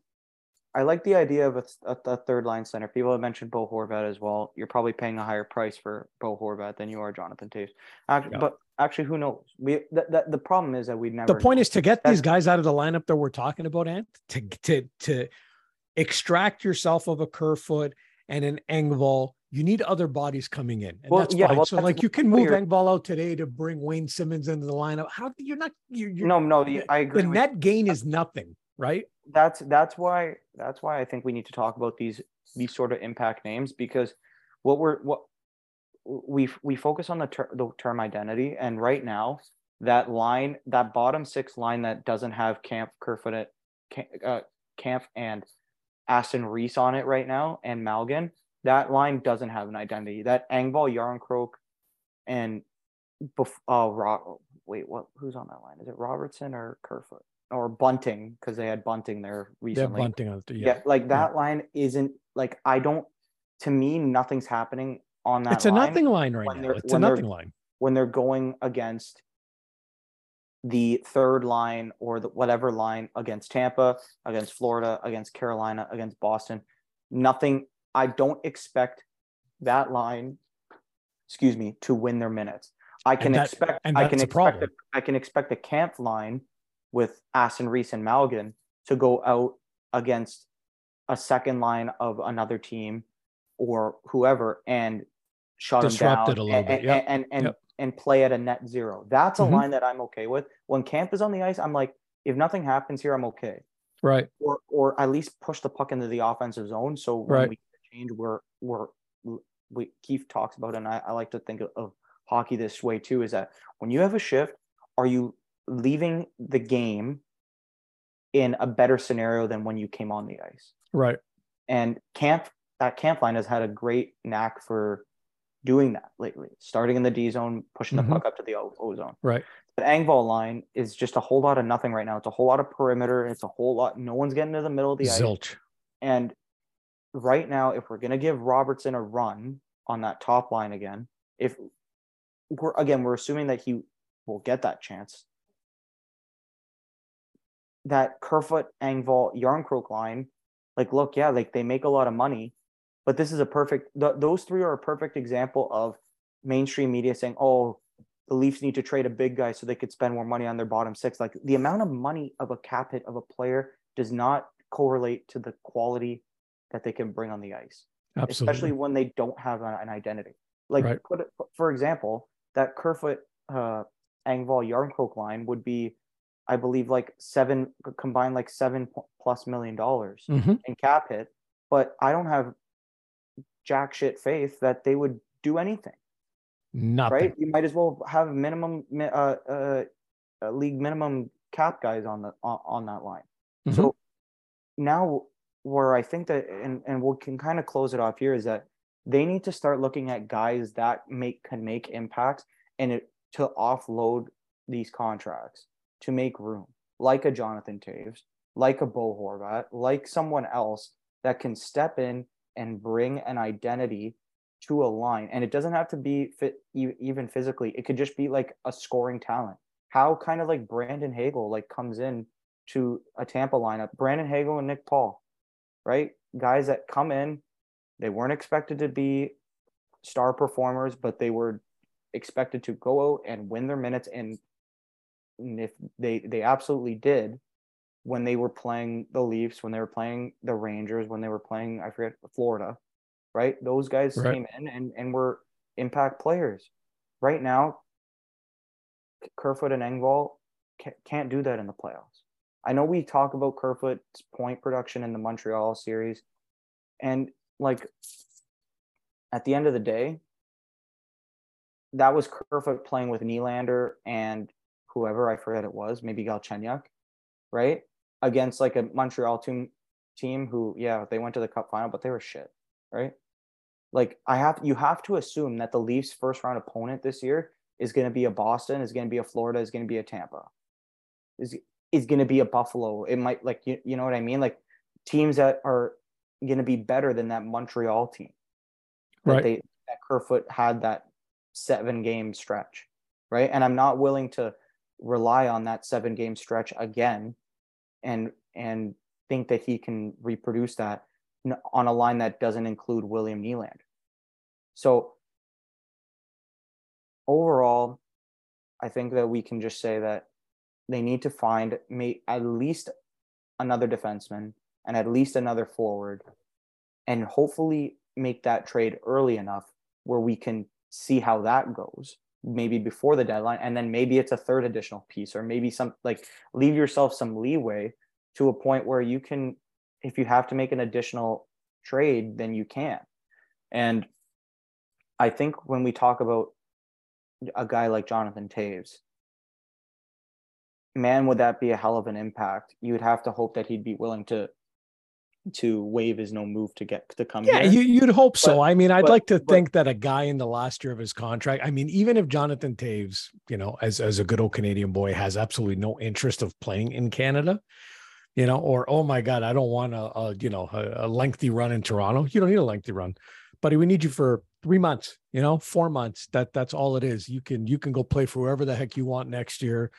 I like the idea of a third line center. People have mentioned Bo Horvat as well. You're probably paying a higher price for Bo Horvat than you are Jonathan Toews. But actually, who knows? The problem is that we'd never. The point is to get these guys out of the lineup that we're talking about, and to extract yourself of a Kerfoot and an Engvall. You need other bodies coming in. And that's fine. So like you can move Engvall out today to bring Wayne Simmons into the lineup. I agree. The net gain is nothing, right? That's why I think we need to talk about these sort of impact names, because we focus on the term identity. And right now that line, that bottom six line that doesn't have Kerfoot, Kämpf and Aston Reese on it right now, and Malgin, that line doesn't have an identity. That Engvall, Järnkrok, and who's on that line? Is it Robertson or Kerfoot or Bunting? Because they had Bunting there recently. Yeah, Bunting on it. Yeah, like that line isn't like to me, nothing's happening on that. It's a nothing line right now. It's a nothing line when they're going against the third line or the whatever line against Tampa, against Florida, against Carolina, against Boston. Nothing. I don't expect that line, to win their minutes. I can expect a Kämpf line with Aston Reese and Malgin to go out against a second line of another team or whoever and shut him down a little bit. Yep. And play at a net zero. That's a line that I'm okay with. When Camp is on the ice, I'm like, if nothing happens here, I'm okay. Right. Or at least push the puck into the offensive zone. So when we change, we Keith talks about, and I like to think of hockey this way too, is that when you have a shift, are you leaving the game in a better scenario than when you came on the ice? Right. And that Camp line has had a great knack for doing that lately, starting in the D zone, pushing the puck up to the O zone. Right. The Engvall line is just a whole lot of nothing right now. It's a whole lot of perimeter. It's a whole lot. No one's getting to the middle of the ice. And right now, if we're going to give Robertson a run on that top line again, we're assuming that he will get that chance, that Kerfoot, Engvall, Järnkrok line, they make a lot of money. But this is a those three are a perfect example of mainstream media saying, oh, the Leafs need to trade a big guy so they could spend more money on their bottom six. Like, the amount of money of a cap hit of a player does not correlate to the quality that they can bring on the ice. Absolutely. Especially when they don't have an identity. For example, that Kerfoot, Engvall, Järnkrok line would be, I believe, $7+ million in cap hit. But I don't have jack shit faith that they would do anything. Nothing. Right? You might as well have minimum league minimum cap guys on that line. Mm-hmm. So now, where I think that and we can kind of close it off here is that they need to start looking at guys that can make impacts and to offload these contracts to make room, like a Jonathan Toews, like a Bo Horvat, like someone else that can step in and bring an identity to a line. And it doesn't have to be fit even physically. It could just be like a scoring talent. How kind of like Brandon Hagel comes in to a Tampa lineup. Brandon Hagel and Nick Paul, right? Guys that come in, they weren't expected to be star performers, but they were expected to go out and win their minutes. And if they absolutely did. When they were playing the Leafs, when they were playing the Rangers, when they were playing, I forget, Florida, right? Those guys came in and were impact players. Right now, Kerfoot and Engvall can't do that in the playoffs. I know we talk about Kerfoot's point production in the Montreal series. And at the end of the day, that was Kerfoot playing with Nylander and whoever, I forget it was, maybe Galchenyuk, right? Against a Montreal team who, they went to the cup final, but they were shit, right? You have to assume that the Leafs' first round opponent this year is going to be a Boston, is going to be a Florida, is going to be a Tampa, is going to be a Buffalo. It might you know what I mean? Teams that are going to be better than that Montreal team. That Kerfoot had that 7-game stretch, right? And I'm not willing to rely on that 7-game stretch again and think that he can reproduce that on a line that doesn't include William Nylander. So overall, I think that we can just say that they need to find at least another defenseman and at least another forward and hopefully make that trade early enough where we can see how that goes, maybe before the deadline, and then maybe it's a third additional piece, or maybe some leave yourself some leeway to a point where you can, if you have to make an additional trade, then you can. And I think when we talk about a guy like Jonathan Toews, man, would that be a hell of an impact. You would have to hope that he'd be willing to waive his no move to get to come here. You'd hope so. I'd like to think that a guy in the last year of his contract, even if Jonathan Toews, as a good old Canadian boy, has absolutely no interest of playing in Canada, or, oh my God, I don't want a lengthy run in Toronto. You don't need a lengthy run, buddy. We need you for 3 months, 4 months. That's all it is. You can go play for whoever the heck you want next year.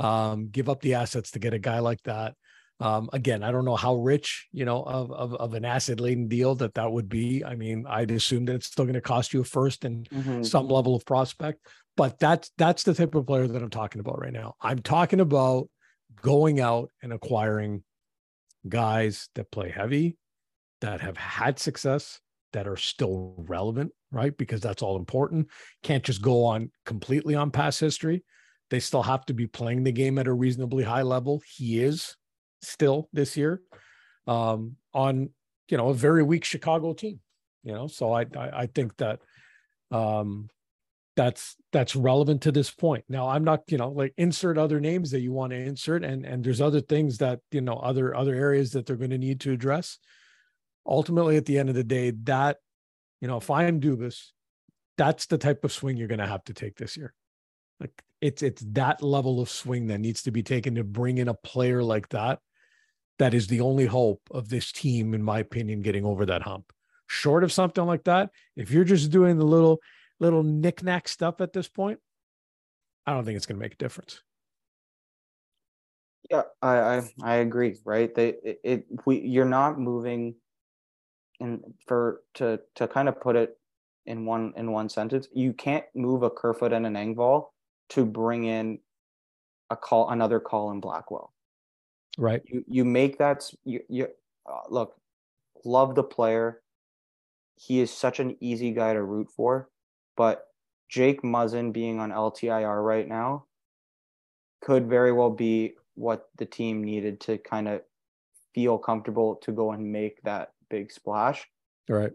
Give up the assets to get a guy like that. Again, I don't know how rich, of an asset laden deal that would be. I'd assume that it's still going to cost you a first and some level of prospect, but that's the type of player that I'm talking about right now. I'm talking about going out and acquiring guys that play heavy, that have had success, that are still relevant, right? Because that's all important. Can't just go on completely on past history. They still have to be playing the game at a reasonably high level. He is still this year on, you know, a very weak Chicago team, you know? So I think that that's relevant to this point. Now I'm not, you know, like insert other names that you want to insert. And there's other things that, you know, other areas that they're going to need to address. Ultimately, at the end of the day, that, you know, if I'm Dubas, that's the type of swing you're going to have to take this year. Like it's that level of swing that needs to be taken to bring in a player like that. That is the only hope of this team, in my opinion, getting over that hump. Short of something like that, if you're just doing the little knick-knack stuff at this point, I don't think it's going to make a difference. Yeah, I agree. Right? You're not moving, and to kind of put it in one sentence, you can't move a Kerfoot and an Engvall to bring in another call in Blackwell. Right. You make that look, love the player. He is such an easy guy to root for, but Jake Muzzin being on LTIR right now could very well be what the team needed to kind of feel comfortable to go and make that big splash. Right.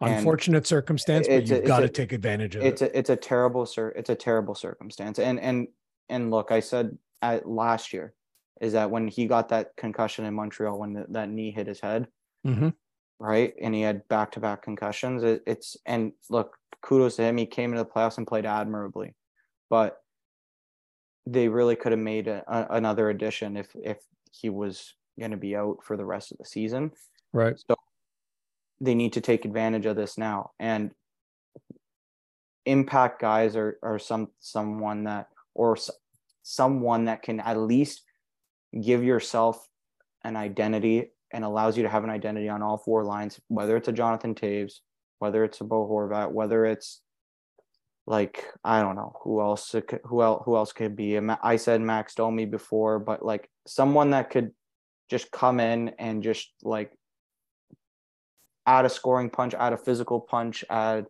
Unfortunate circumstance, but you've got to take advantage of it. It's a terrible circumstance. And look, I said last year is that when he got that concussion in Montreal, when that knee hit his head, mm-hmm. right? And he had back-to-back concussions. And look, kudos to him. He came into the playoffs and played admirably, but they really could have made another addition if he was going to be out for the rest of the season. Right. So they need to take advantage of this now. And impact guys are someone that can at least give yourself an identity and allows you to have an identity on all four lines, whether it's a Jonathan Toews, whether it's a Bo Horvat, whether it's like, I don't know who else could be. I said Max Domi before, but like someone that could just come in and just like add a scoring punch, add a physical punch, add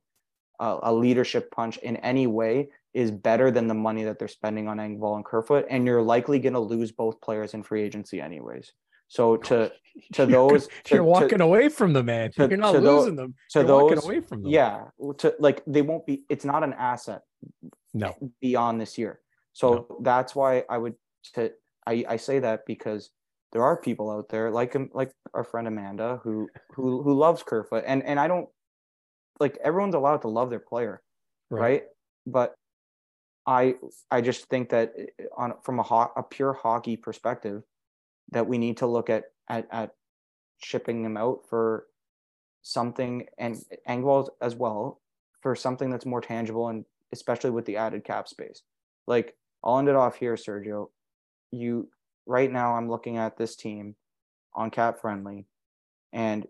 a leadership punch in any way is better than the money that they're spending on Engvall and Kerfoot. And you're likely going to lose both players in free agency anyways. So to those, you're walking away from the man. You're not losing them. You're walking away from them. Yeah. They won't be, it's not an asset. No. Beyond this year. So no. That's why I say that, because there are people out there like our friend Amanda who loves Kerfoot. And I don't, like, everyone's allowed to love their player. Right? But I just think that from a pure hockey perspective, that we need to look at shipping him out for something, and Engvall as well, for something that's more tangible, and especially with the added cap space. Like, I'll end it off here, Sergio. You right now, I'm looking at this team on cap friendly, and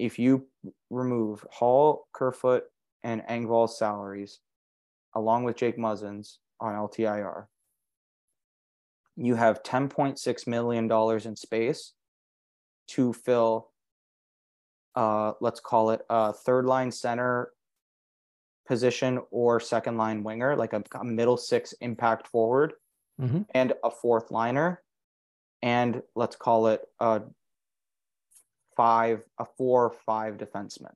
if you remove Hall, Kerfoot, and Engvall's salaries, along with Jake Muzzin's on LTIR, you have $10.6 million in space to fill, let's call it a third line center position or second line winger, like a middle six impact forward, mm-hmm. and a fourth liner. And let's call it a four or five defenseman.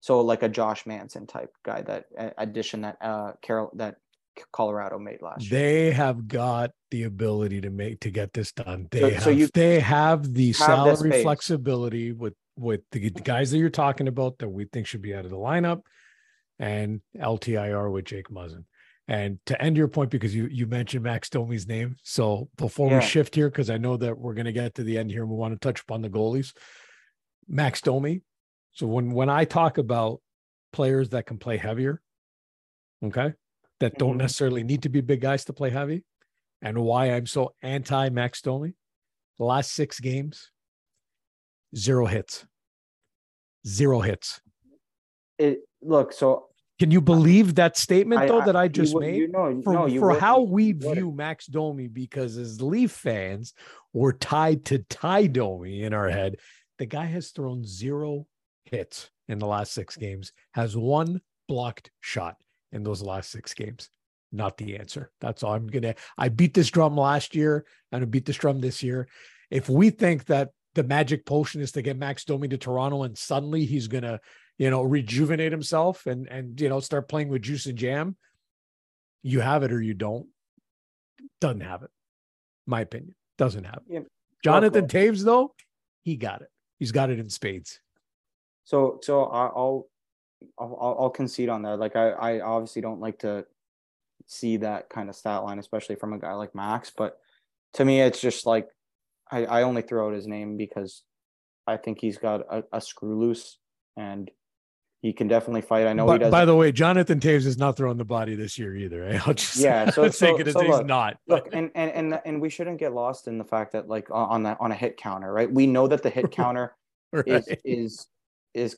So like a Josh Manson type guy, that addition that Colorado made last year. They have got the ability to get this done. They have salary flexibility with the guys that you're talking about that we think should be out of the lineup, and LTIR with Jake Muzzin. And to end your point, because you mentioned Max Domi's name. So before we shift here, because I know that we're going to get to the end here and we want to touch upon the goalies, Max Domi. So when I talk about players that can play heavier, okay, that don't mm-hmm. necessarily need to be big guys to play heavy, and why I'm so anti-Max Domi, the last 6 games, 0 hits. 0 hits. Can you believe that statement, that I just made? View Max Domi, because as Leaf fans, we're tied to Ty Domi in our head. The guy has thrown 0 hits in the last six games, has one blocked shot in those last six games. Not the answer. That's all I'm going to, I beat this drum last year and I beat this drum this year. If we think that the magic potion is to get Max Domi to Toronto and suddenly he's going to, you know, rejuvenate himself and, you know, start playing with juice and jam, you have it or you don't. Doesn't have it. My opinion, doesn't have it. Yeah. Jonathan Toews, though, he got it. He's got it in spades. So I'll concede on that. Like I obviously don't like to see that kind of stat line, especially from a guy like Max. But to me, it's just like I only throw out his name because I think he's got a screw loose and he can definitely fight. I know he does. By the way, Jonathan Toews is not throwing the body this year either. Eh? I'll just take it as he's not. Look, and we shouldn't get lost in the fact that like on a hit counter, right? We know that the hit counter right. is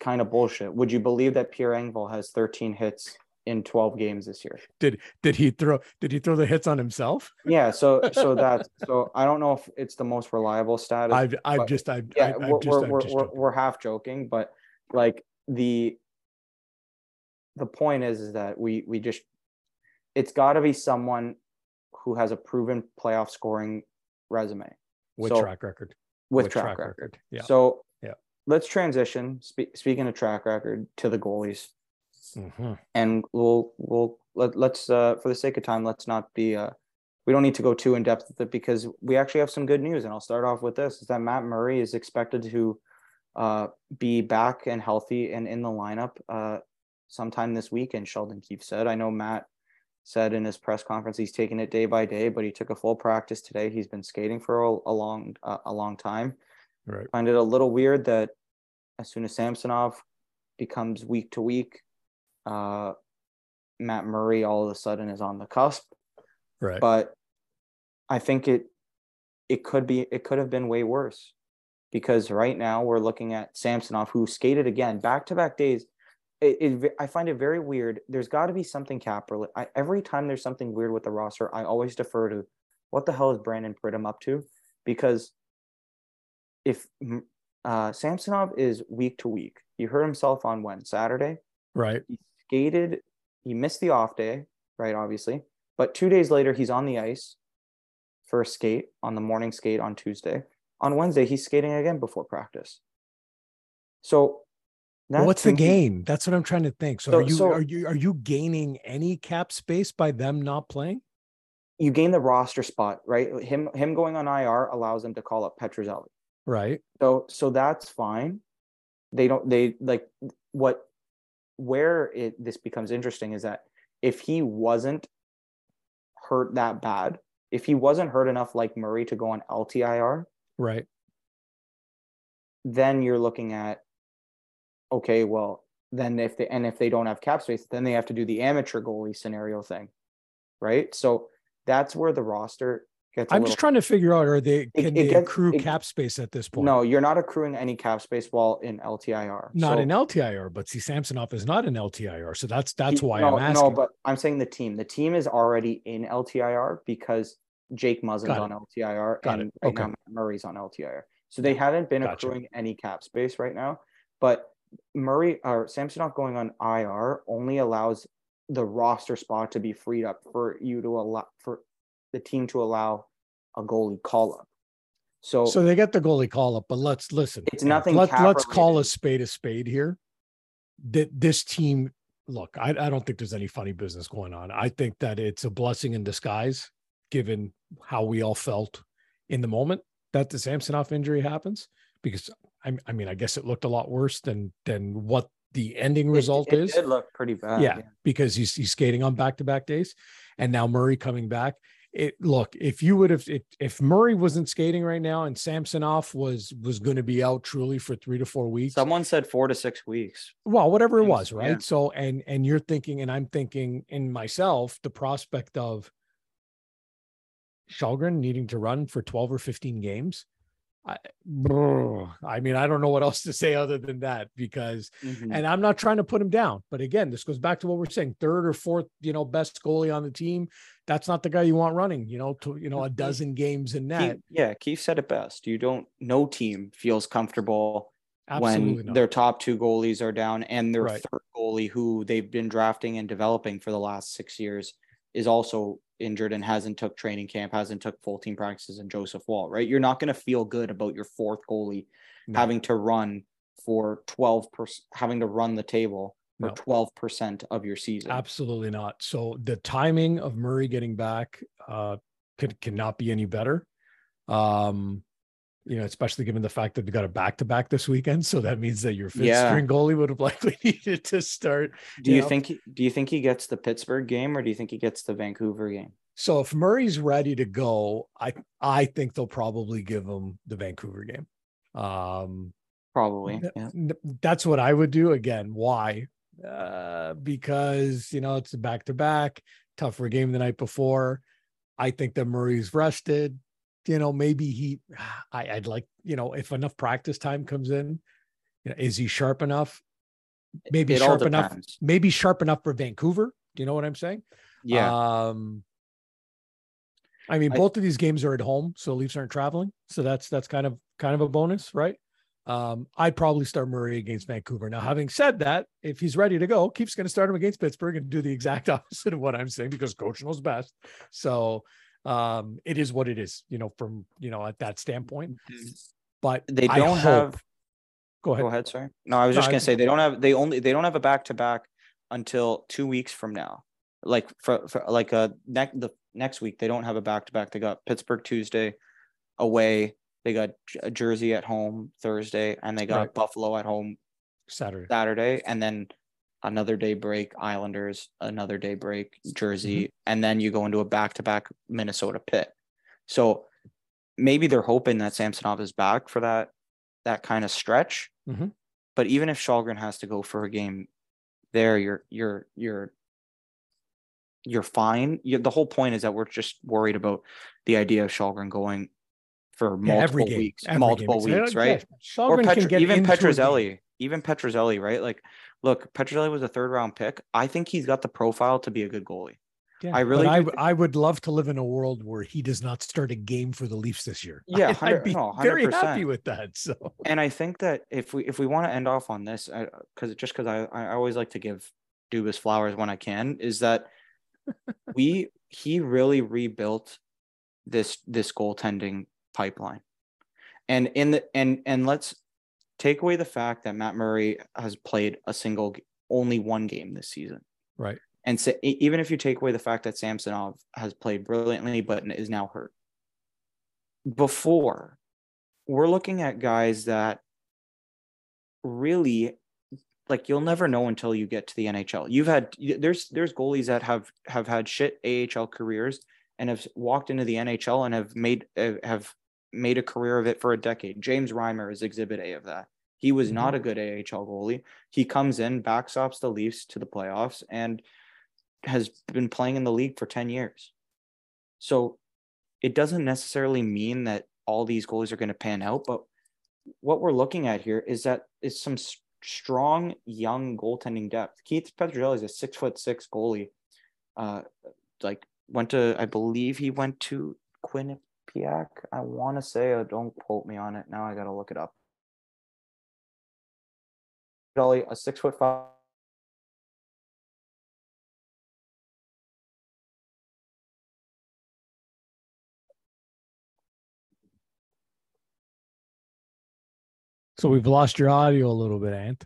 kind of bullshit. Would you believe that Pierre Engvall has 13 hits in 12 games this year? Did he throw the hits on himself? Yeah. So I don't know if it's the most reliable stat. We're half joking, but like the point is that we just, it's gotta be someone who has a proven playoff scoring resume with track record. Yeah. So yeah, let's transition. Speaking of track record, to the goalies. Mm-hmm. And let's for the sake of time, let's not be, we don't need to go too in depth with it because we actually have some good news. And I'll start off with this, is that Matt Murray is expected to be back and healthy and in the lineup sometime this weekend, Sheldon Keefe said. I know Matt said in his press conference he's taking it day by day, but he took a full practice today. He's been skating for a long time. Right. I find it a little weird that as soon as Samsonov becomes week to week, Matt Murray all of a sudden is on the cusp, right? But I think it could have been way worse because right now we're looking at Samsonov, who skated again back-to-back days. I find it very weird. There's got to be something cap related. Every time there's something weird with the roster, I always defer to what the hell is Brandon Pridham up to, because if Samsonov is week to week, he hurt himself on Saturday. Right. He skated. He missed the off day, right? Obviously, but 2 days later, he's on the ice for a skate on the morning skate on Tuesday. On Wednesday, he's skating again before practice. So, what's the gain? That's what I'm trying to think. So are you gaining any cap space by them not playing? You gain the roster spot, right? Him going on IR allows them to call up Petruzzelli, right? So that's fine. Where this becomes interesting is that if he wasn't hurt that bad, if he wasn't hurt enough like Murray to go on LTIR, right, then you're looking at, okay, well, then if they don't have cap space, then they have to do the amateur goalie scenario thing, right? So that's where the roster gets. I'm just trying to figure out, can they accrue cap space at this point? No, you're not accruing any cap space while in LTIR. Not in LTIR, but see, Samsonov is not in LTIR, so that's why I'm asking. No, but I'm saying the team. The team is already in LTIR because Jake Muzzin's on LTIR and now Matt Murray's on LTIR. So they haven't been accruing any cap space right now, but Murray or Samsonov going on IR only allows the roster spot to be freed up for the team to allow a goalie call up. So they get the goalie call up, but let's listen. It's nothing. Let's call a spade here. This team, look, I don't think there's any funny business going on. I think that it's a blessing in disguise, given how we all felt in the moment that the Samsonov injury happens, because I mean, I guess it looked a lot worse than what the ending result is. It did look pretty bad. Yeah, because he's skating on back-to-back days, and now Murray coming back. If Murray wasn't skating right now and Samsonov was going to be out truly for 3 to 4 weeks. Someone said 4 to 6 weeks. Well, whatever it was, right? Yeah. So, and you're thinking, and I'm thinking in myself, the prospect of Källgren needing to run for 12 or 15 games. I mean, I don't know what else to say other than that, because, and I'm not trying to put him down, but again, this goes back to what we're saying, third or fourth, best goalie on the team. That's not the guy you want running, a dozen games in net. Keith said it best. No team feels comfortable Absolutely when not. Their top two goalies are down and their third goalie, who they've been drafting and developing for the last 6 years, is also injured and hasn't took training camp, hasn't took full team practices, and Joseph Wall, right? You're not going to feel good about your fourth goalie having to run for 12%, having to run the table for 12% of your season. Absolutely not. So the timing of Murray getting back cannot be any better. You know, especially given the fact that we got a back-to-back this weekend. So that means that your fifth string goalie would have likely needed to start. Do you think he gets the Pittsburgh game, or do you think he gets the Vancouver game? So if Murray's ready to go, I think they'll probably give him the Vancouver game. Probably. Yeah. That's what I would do. Again, why? Because, you know, it's a back-to-back, tougher game the night before. I think that Murray's rested. You know, maybe I'd like, you know, if enough practice time comes in, you know, is he sharp enough? Maybe sharp enough for Vancouver. Do you know what I'm saying? Yeah. I mean, both of these games are at home, so the Leafs aren't traveling. So that's kind of a bonus, right? I'd probably start Murray against Vancouver. Now, having said that, if he's ready to go, Keefe's going to start him against Pittsburgh and do the exact opposite of what I'm saying, because coach knows best. So, it is what it is, you know, from, you know, at that standpoint, but they don't have, go ahead. Sorry. No, I was just going to say, they don't have a back-to-back until 2 weeks from now. Like the next week, they don't have a back-to-back. They got Pittsburgh Tuesday away. They got Jersey at home Thursday, and they got Buffalo at home Saturday. And then another day break, Islanders, another day break, Jersey, and then you go into a back-to-back Minnesota Pit. So maybe they're hoping that Samsonov is back for that kind of stretch. Mm-hmm. But even if Källgren has to go for a game there, you're fine. The whole point is that we're just worried about the idea of Källgren going for multiple weeks, right? Yeah. Or Petruzzelli, right? Like, look, Petruzzelli was a third-round pick. I think he's got the profile to be a good goalie. Yeah, I would love to live in a world where he does not start a game for the Leafs this year. Yeah, I'd be 100%. Very happy with that. So, and I think that if we want to end off on this, because I always like to give Dubas flowers when I can, is that he really rebuilt this goaltending pipeline, and let's take away the fact that Matt Murray has played only one game this season. Right. And so even if you take away the fact that Samsonov has played brilliantly, but is now hurt, before we're looking at guys that really, like, you'll never know until you get to the NHL. There's goalies that have had shit AHL careers and have walked into the NHL and have made a career of it for a decade. James Reimer is exhibit A of that. He was not a good AHL goalie. He comes in, backstops the Leafs to the playoffs, and has been playing in the league for 10 years. So it doesn't necessarily mean that all these goalies are going to pan out, but what we're looking at here is that it's some strong, young goaltending depth. Keith Petruzzelli is a 6'6" goalie. I believe he went to Quinnipiac. I want to say, don't quote me on it. Now I got to look it up. A 6'5" So we've lost your audio a little bit, Ant,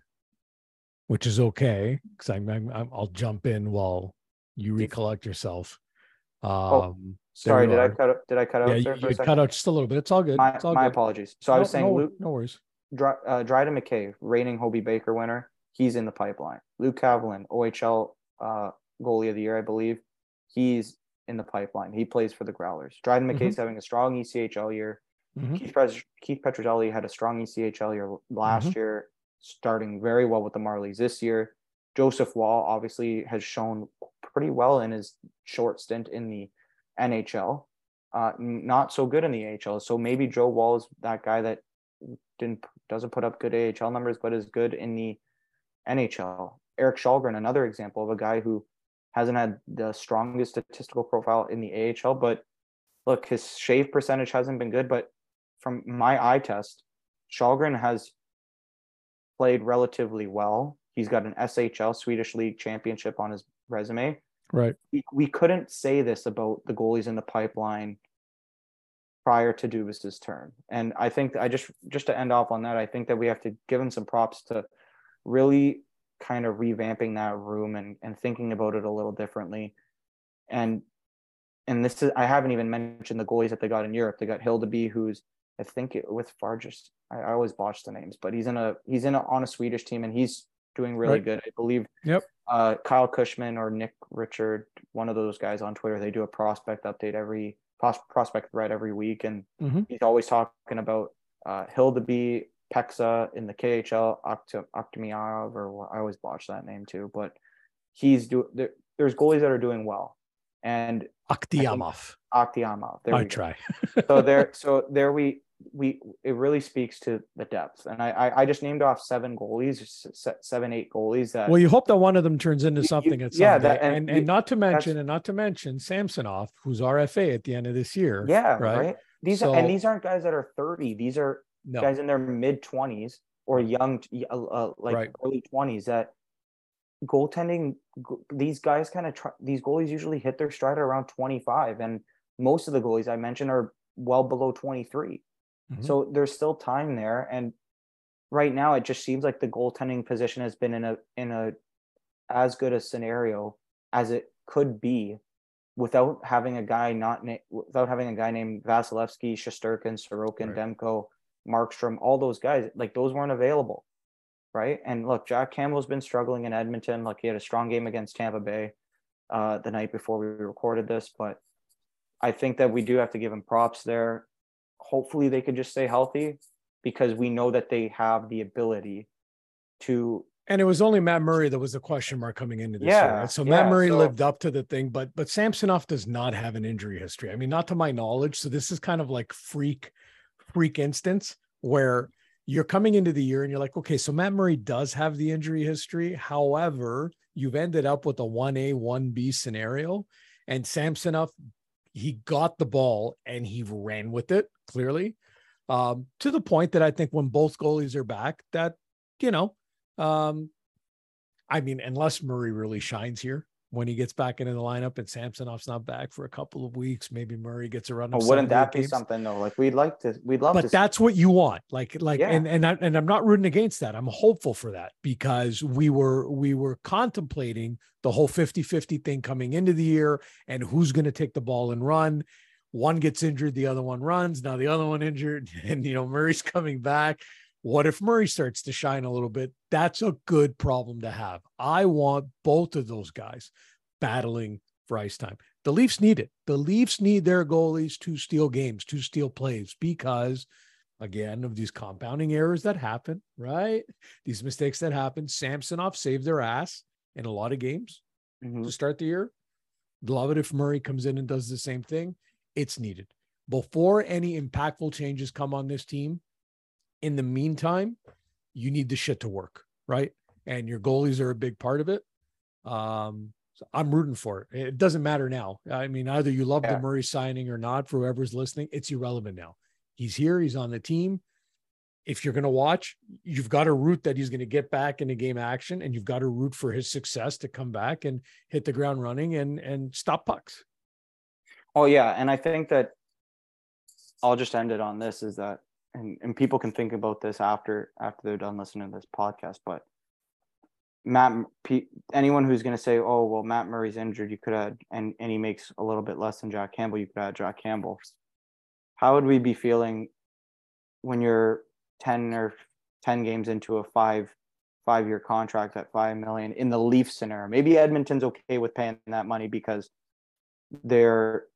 which is okay, because I'll jump in while you recollect yourself. Sorry, did I cut out? Yeah, you cut out just a little bit. It's all good. My apologies. So I was saying, Luke, no worries. Dryden McKay, reigning Hobey Baker winner, he's in the pipeline. Luke Cavalin, OHL goalie of the year, I believe, he's in the pipeline. He plays for the Growlers. Dryden McKay's having a strong ECHL year. Keith Petruzzelli had a strong ECHL year last year, starting very well with the Marlies this year. Joseph Wall obviously has shown pretty well in his short stint in the NHL, not so good in the AHL. So maybe Joe Wall is that guy that doesn't put up good AHL numbers, but is good in the NHL. Eric Källgren, another example of a guy who hasn't had the strongest statistical profile in the AHL, but look, his shave percentage hasn't been good. But from my eye test, Källgren has played relatively well. He's got an SHL, Swedish League Championship, on his resume. Right. We couldn't say this about the goalies in the pipeline prior to Dubas's term. And I think that I just to end off on that, I think that we have to give him some props to really kind of revamping that room and thinking about it a little differently. And this is, I haven't even mentioned the goalies that they got in Europe. They got Hildeby, who's, I think it with Farges. I always botch the names, but he's on a Swedish team and he's doing really right. good. I believe yep. Kyle Cushman or Nick Richard, one of those guys on Twitter, they do a prospect update every week. And mm-hmm. he's always talking about Hildeby, Peksa in the KHL, Akhtemov, or I always botch that name too, but there's goalies that are doing well. And Akhtemov. I try. It really speaks to the depth. And I just named off 8 goalies that. Well, you hope that one of them turns into something at some yeah, that, and not to mention Samsonov, who's RFA at the end of this year. Yeah, right. These aren't guys that are 30. These are guys in their mid 20s or young, early 20s that. Goaltending, these guys these goalies usually hit their stride around 25, and most of the goalies I mentioned are well below 23. Mm-hmm. So there's still time there, and right now it just seems like the goaltending position has been in a as good a scenario as it could be without having a guy named Vasilevsky, Shesterkin, Sorokin, right. Demko, Markstrom, all those guys, like those weren't available. Right. And look, Jack Campbell's been struggling in Edmonton. Like, he had a strong game against Tampa Bay the night before we recorded this. But I think that we do have to give him props there. Hopefully they could just stay healthy, because we know that they have the ability to. And it was only Matt Murray that was the question mark coming into this year. Right? So Matt Murray lived up to the thing, but Samsonov does not have an injury history. I mean, not to my knowledge. So this is kind of like freak instance where you're coming into the year and you're like, okay, so Matt Murray does have the injury history. However, you've ended up with a 1A, 1B scenario. And Samsonov, he got the ball and he ran with it, clearly, to the point that I think when both goalies are back that, I mean, unless Murray really shines here when he gets back into the lineup and Samsonov's not back for a couple of weeks, maybe Murray gets a run. Oh, wouldn't that be something though? Like, we'd love to. But that's what you want. And I'm not rooting against that. I'm hopeful for that, because we were contemplating the whole 50-50 thing coming into the year and who's going to take the ball and run. One gets injured, the other one runs. Now the other one injured, and Murray's coming back. What if Murray starts to shine a little bit? That's a good problem to have. I want both of those guys battling for ice time. The Leafs need it. The Leafs need their goalies to steal games, to steal plays, because, again, of these compounding errors that happen, right? These mistakes that happen. Samsonov saved their ass in a lot of games to start the year. Love it if Murray comes in and does the same thing. It's needed. Before any impactful changes come on this team, in the meantime, you need the shit to work, right? And your goalies are a big part of it. So I'm rooting for it. It doesn't matter now. I mean, either you love the Murray signing or not, for whoever's listening, it's irrelevant now. He's here. He's on the team. If you're going to watch, you've got to root that he's going to get back into game action, and you've got to root for his success to come back and hit the ground running and stop pucks. Oh, yeah. And I think that I'll just end it on this, is that, and people can think about this after they're done listening to this podcast, but anyone who's going to say, oh, well, Matt Murray's injured, you could add, and he makes a little bit less than Jack Campbell, you could add Jack Campbell. How would we be feeling when you're 10 games into a five-year contract at $5 million in the Leafs scenario? Maybe Edmonton's okay with paying that money because they're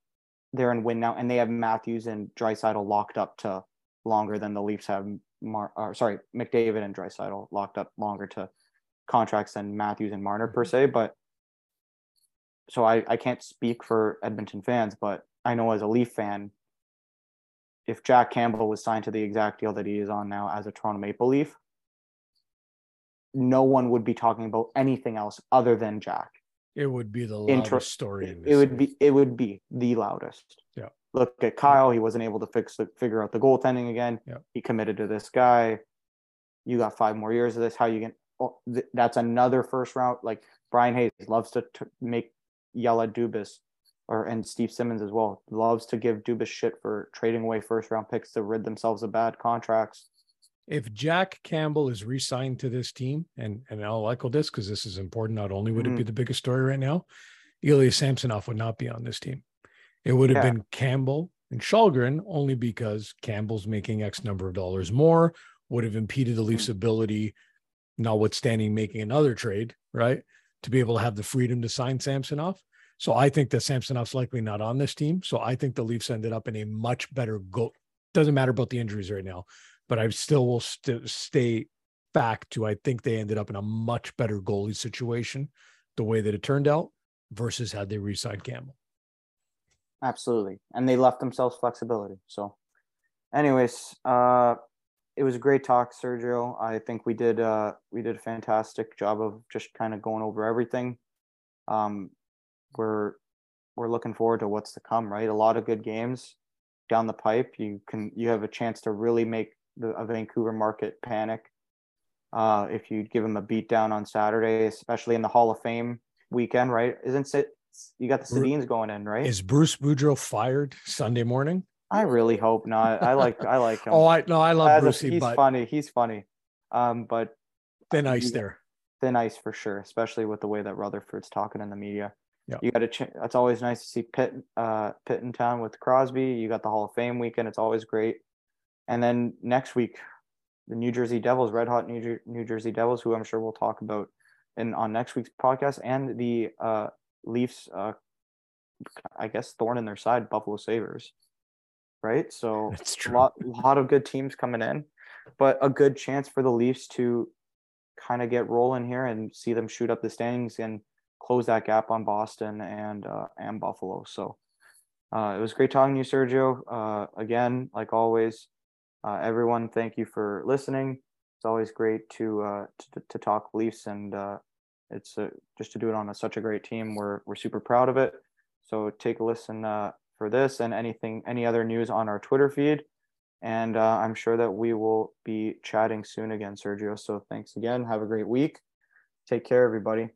in win now, and they have Matthews and Draisaitl locked up to longer than the Leafs have McDavid and Draisaitl locked up longer to contracts than Matthews and Marner per se. But so I can't speak for Edmonton fans, but I know as a Leaf fan, if Jack Campbell was signed to the exact deal that he is on now as a Toronto Maple Leaf, no one would be talking about anything else other than Jack. It would be the loudest story. It would be the loudest. Yeah. Look at Kyle. He wasn't able to figure out the goaltending again. Yep. He committed to this guy. you got 5 more years of this. How you can? Oh, that's another first round. Like Brian Hayes loves to make yell at Dubas, and Steve Simmons as well loves to give Dubas shit for trading away first round picks to rid themselves of bad contracts. If Jack Campbell is re-signed to this team, and I'll echo this because this is important, not only would it be the biggest story right now, Ilya Samsonov would not be on this team. It would have been Campbell and Källgren, only because Campbell's making X number of dollars more, would have impeded the Leafs' ability, notwithstanding making another trade, right, to be able to have the freedom to sign Samsonov. So I think that Samsonov's likely not on this team. So I think the Leafs ended up in a much better goal. Doesn't matter about the injuries right now, but I still will stay back to, I think they ended up in a much better goalie situation the way that it turned out versus had they re-signed Campbell. Absolutely. And they left themselves flexibility. So anyways, it was a great talk, Sergio. I think we did a fantastic job of just kind of going over everything. We're looking forward to what's to come, right? A lot of good games down the pipe. You have a chance to really make a Vancouver market panic if you give them a beatdown on Saturday, especially in the Hall of Fame weekend, right? You got the Sedins going in, right? Is Bruce Boudreau fired Sunday morning? I really hope not. I like him. I love Brucey. He's funny. But thin ice there. Thin ice for sure, especially with the way that Rutherford's talking in the media. Yeah, you got it's always nice to see Pitt in town with Crosby. You got the Hall of Fame weekend. It's always great. And then next week, the New Jersey Devils, red hot New Jersey Devils, who I'm sure we'll talk about on next week's podcast, and the Leafs, I guess, thorn in their side, Buffalo Sabres, right? So that's true. A lot of good teams coming in, but a good chance for the Leafs to kind of get rolling here and see them shoot up the standings and close that gap on Boston and Buffalo. So it was great talking to you, Sergio. Again, like always, everyone, thank you for listening. It's always great to talk Leafs, and it's just to do it on such a great team. We're super proud of it. So take a listen for this and any other news on our Twitter feed. And I'm sure that we will be chatting soon again, Sergio. So thanks again. Have a great week. Take care, everybody.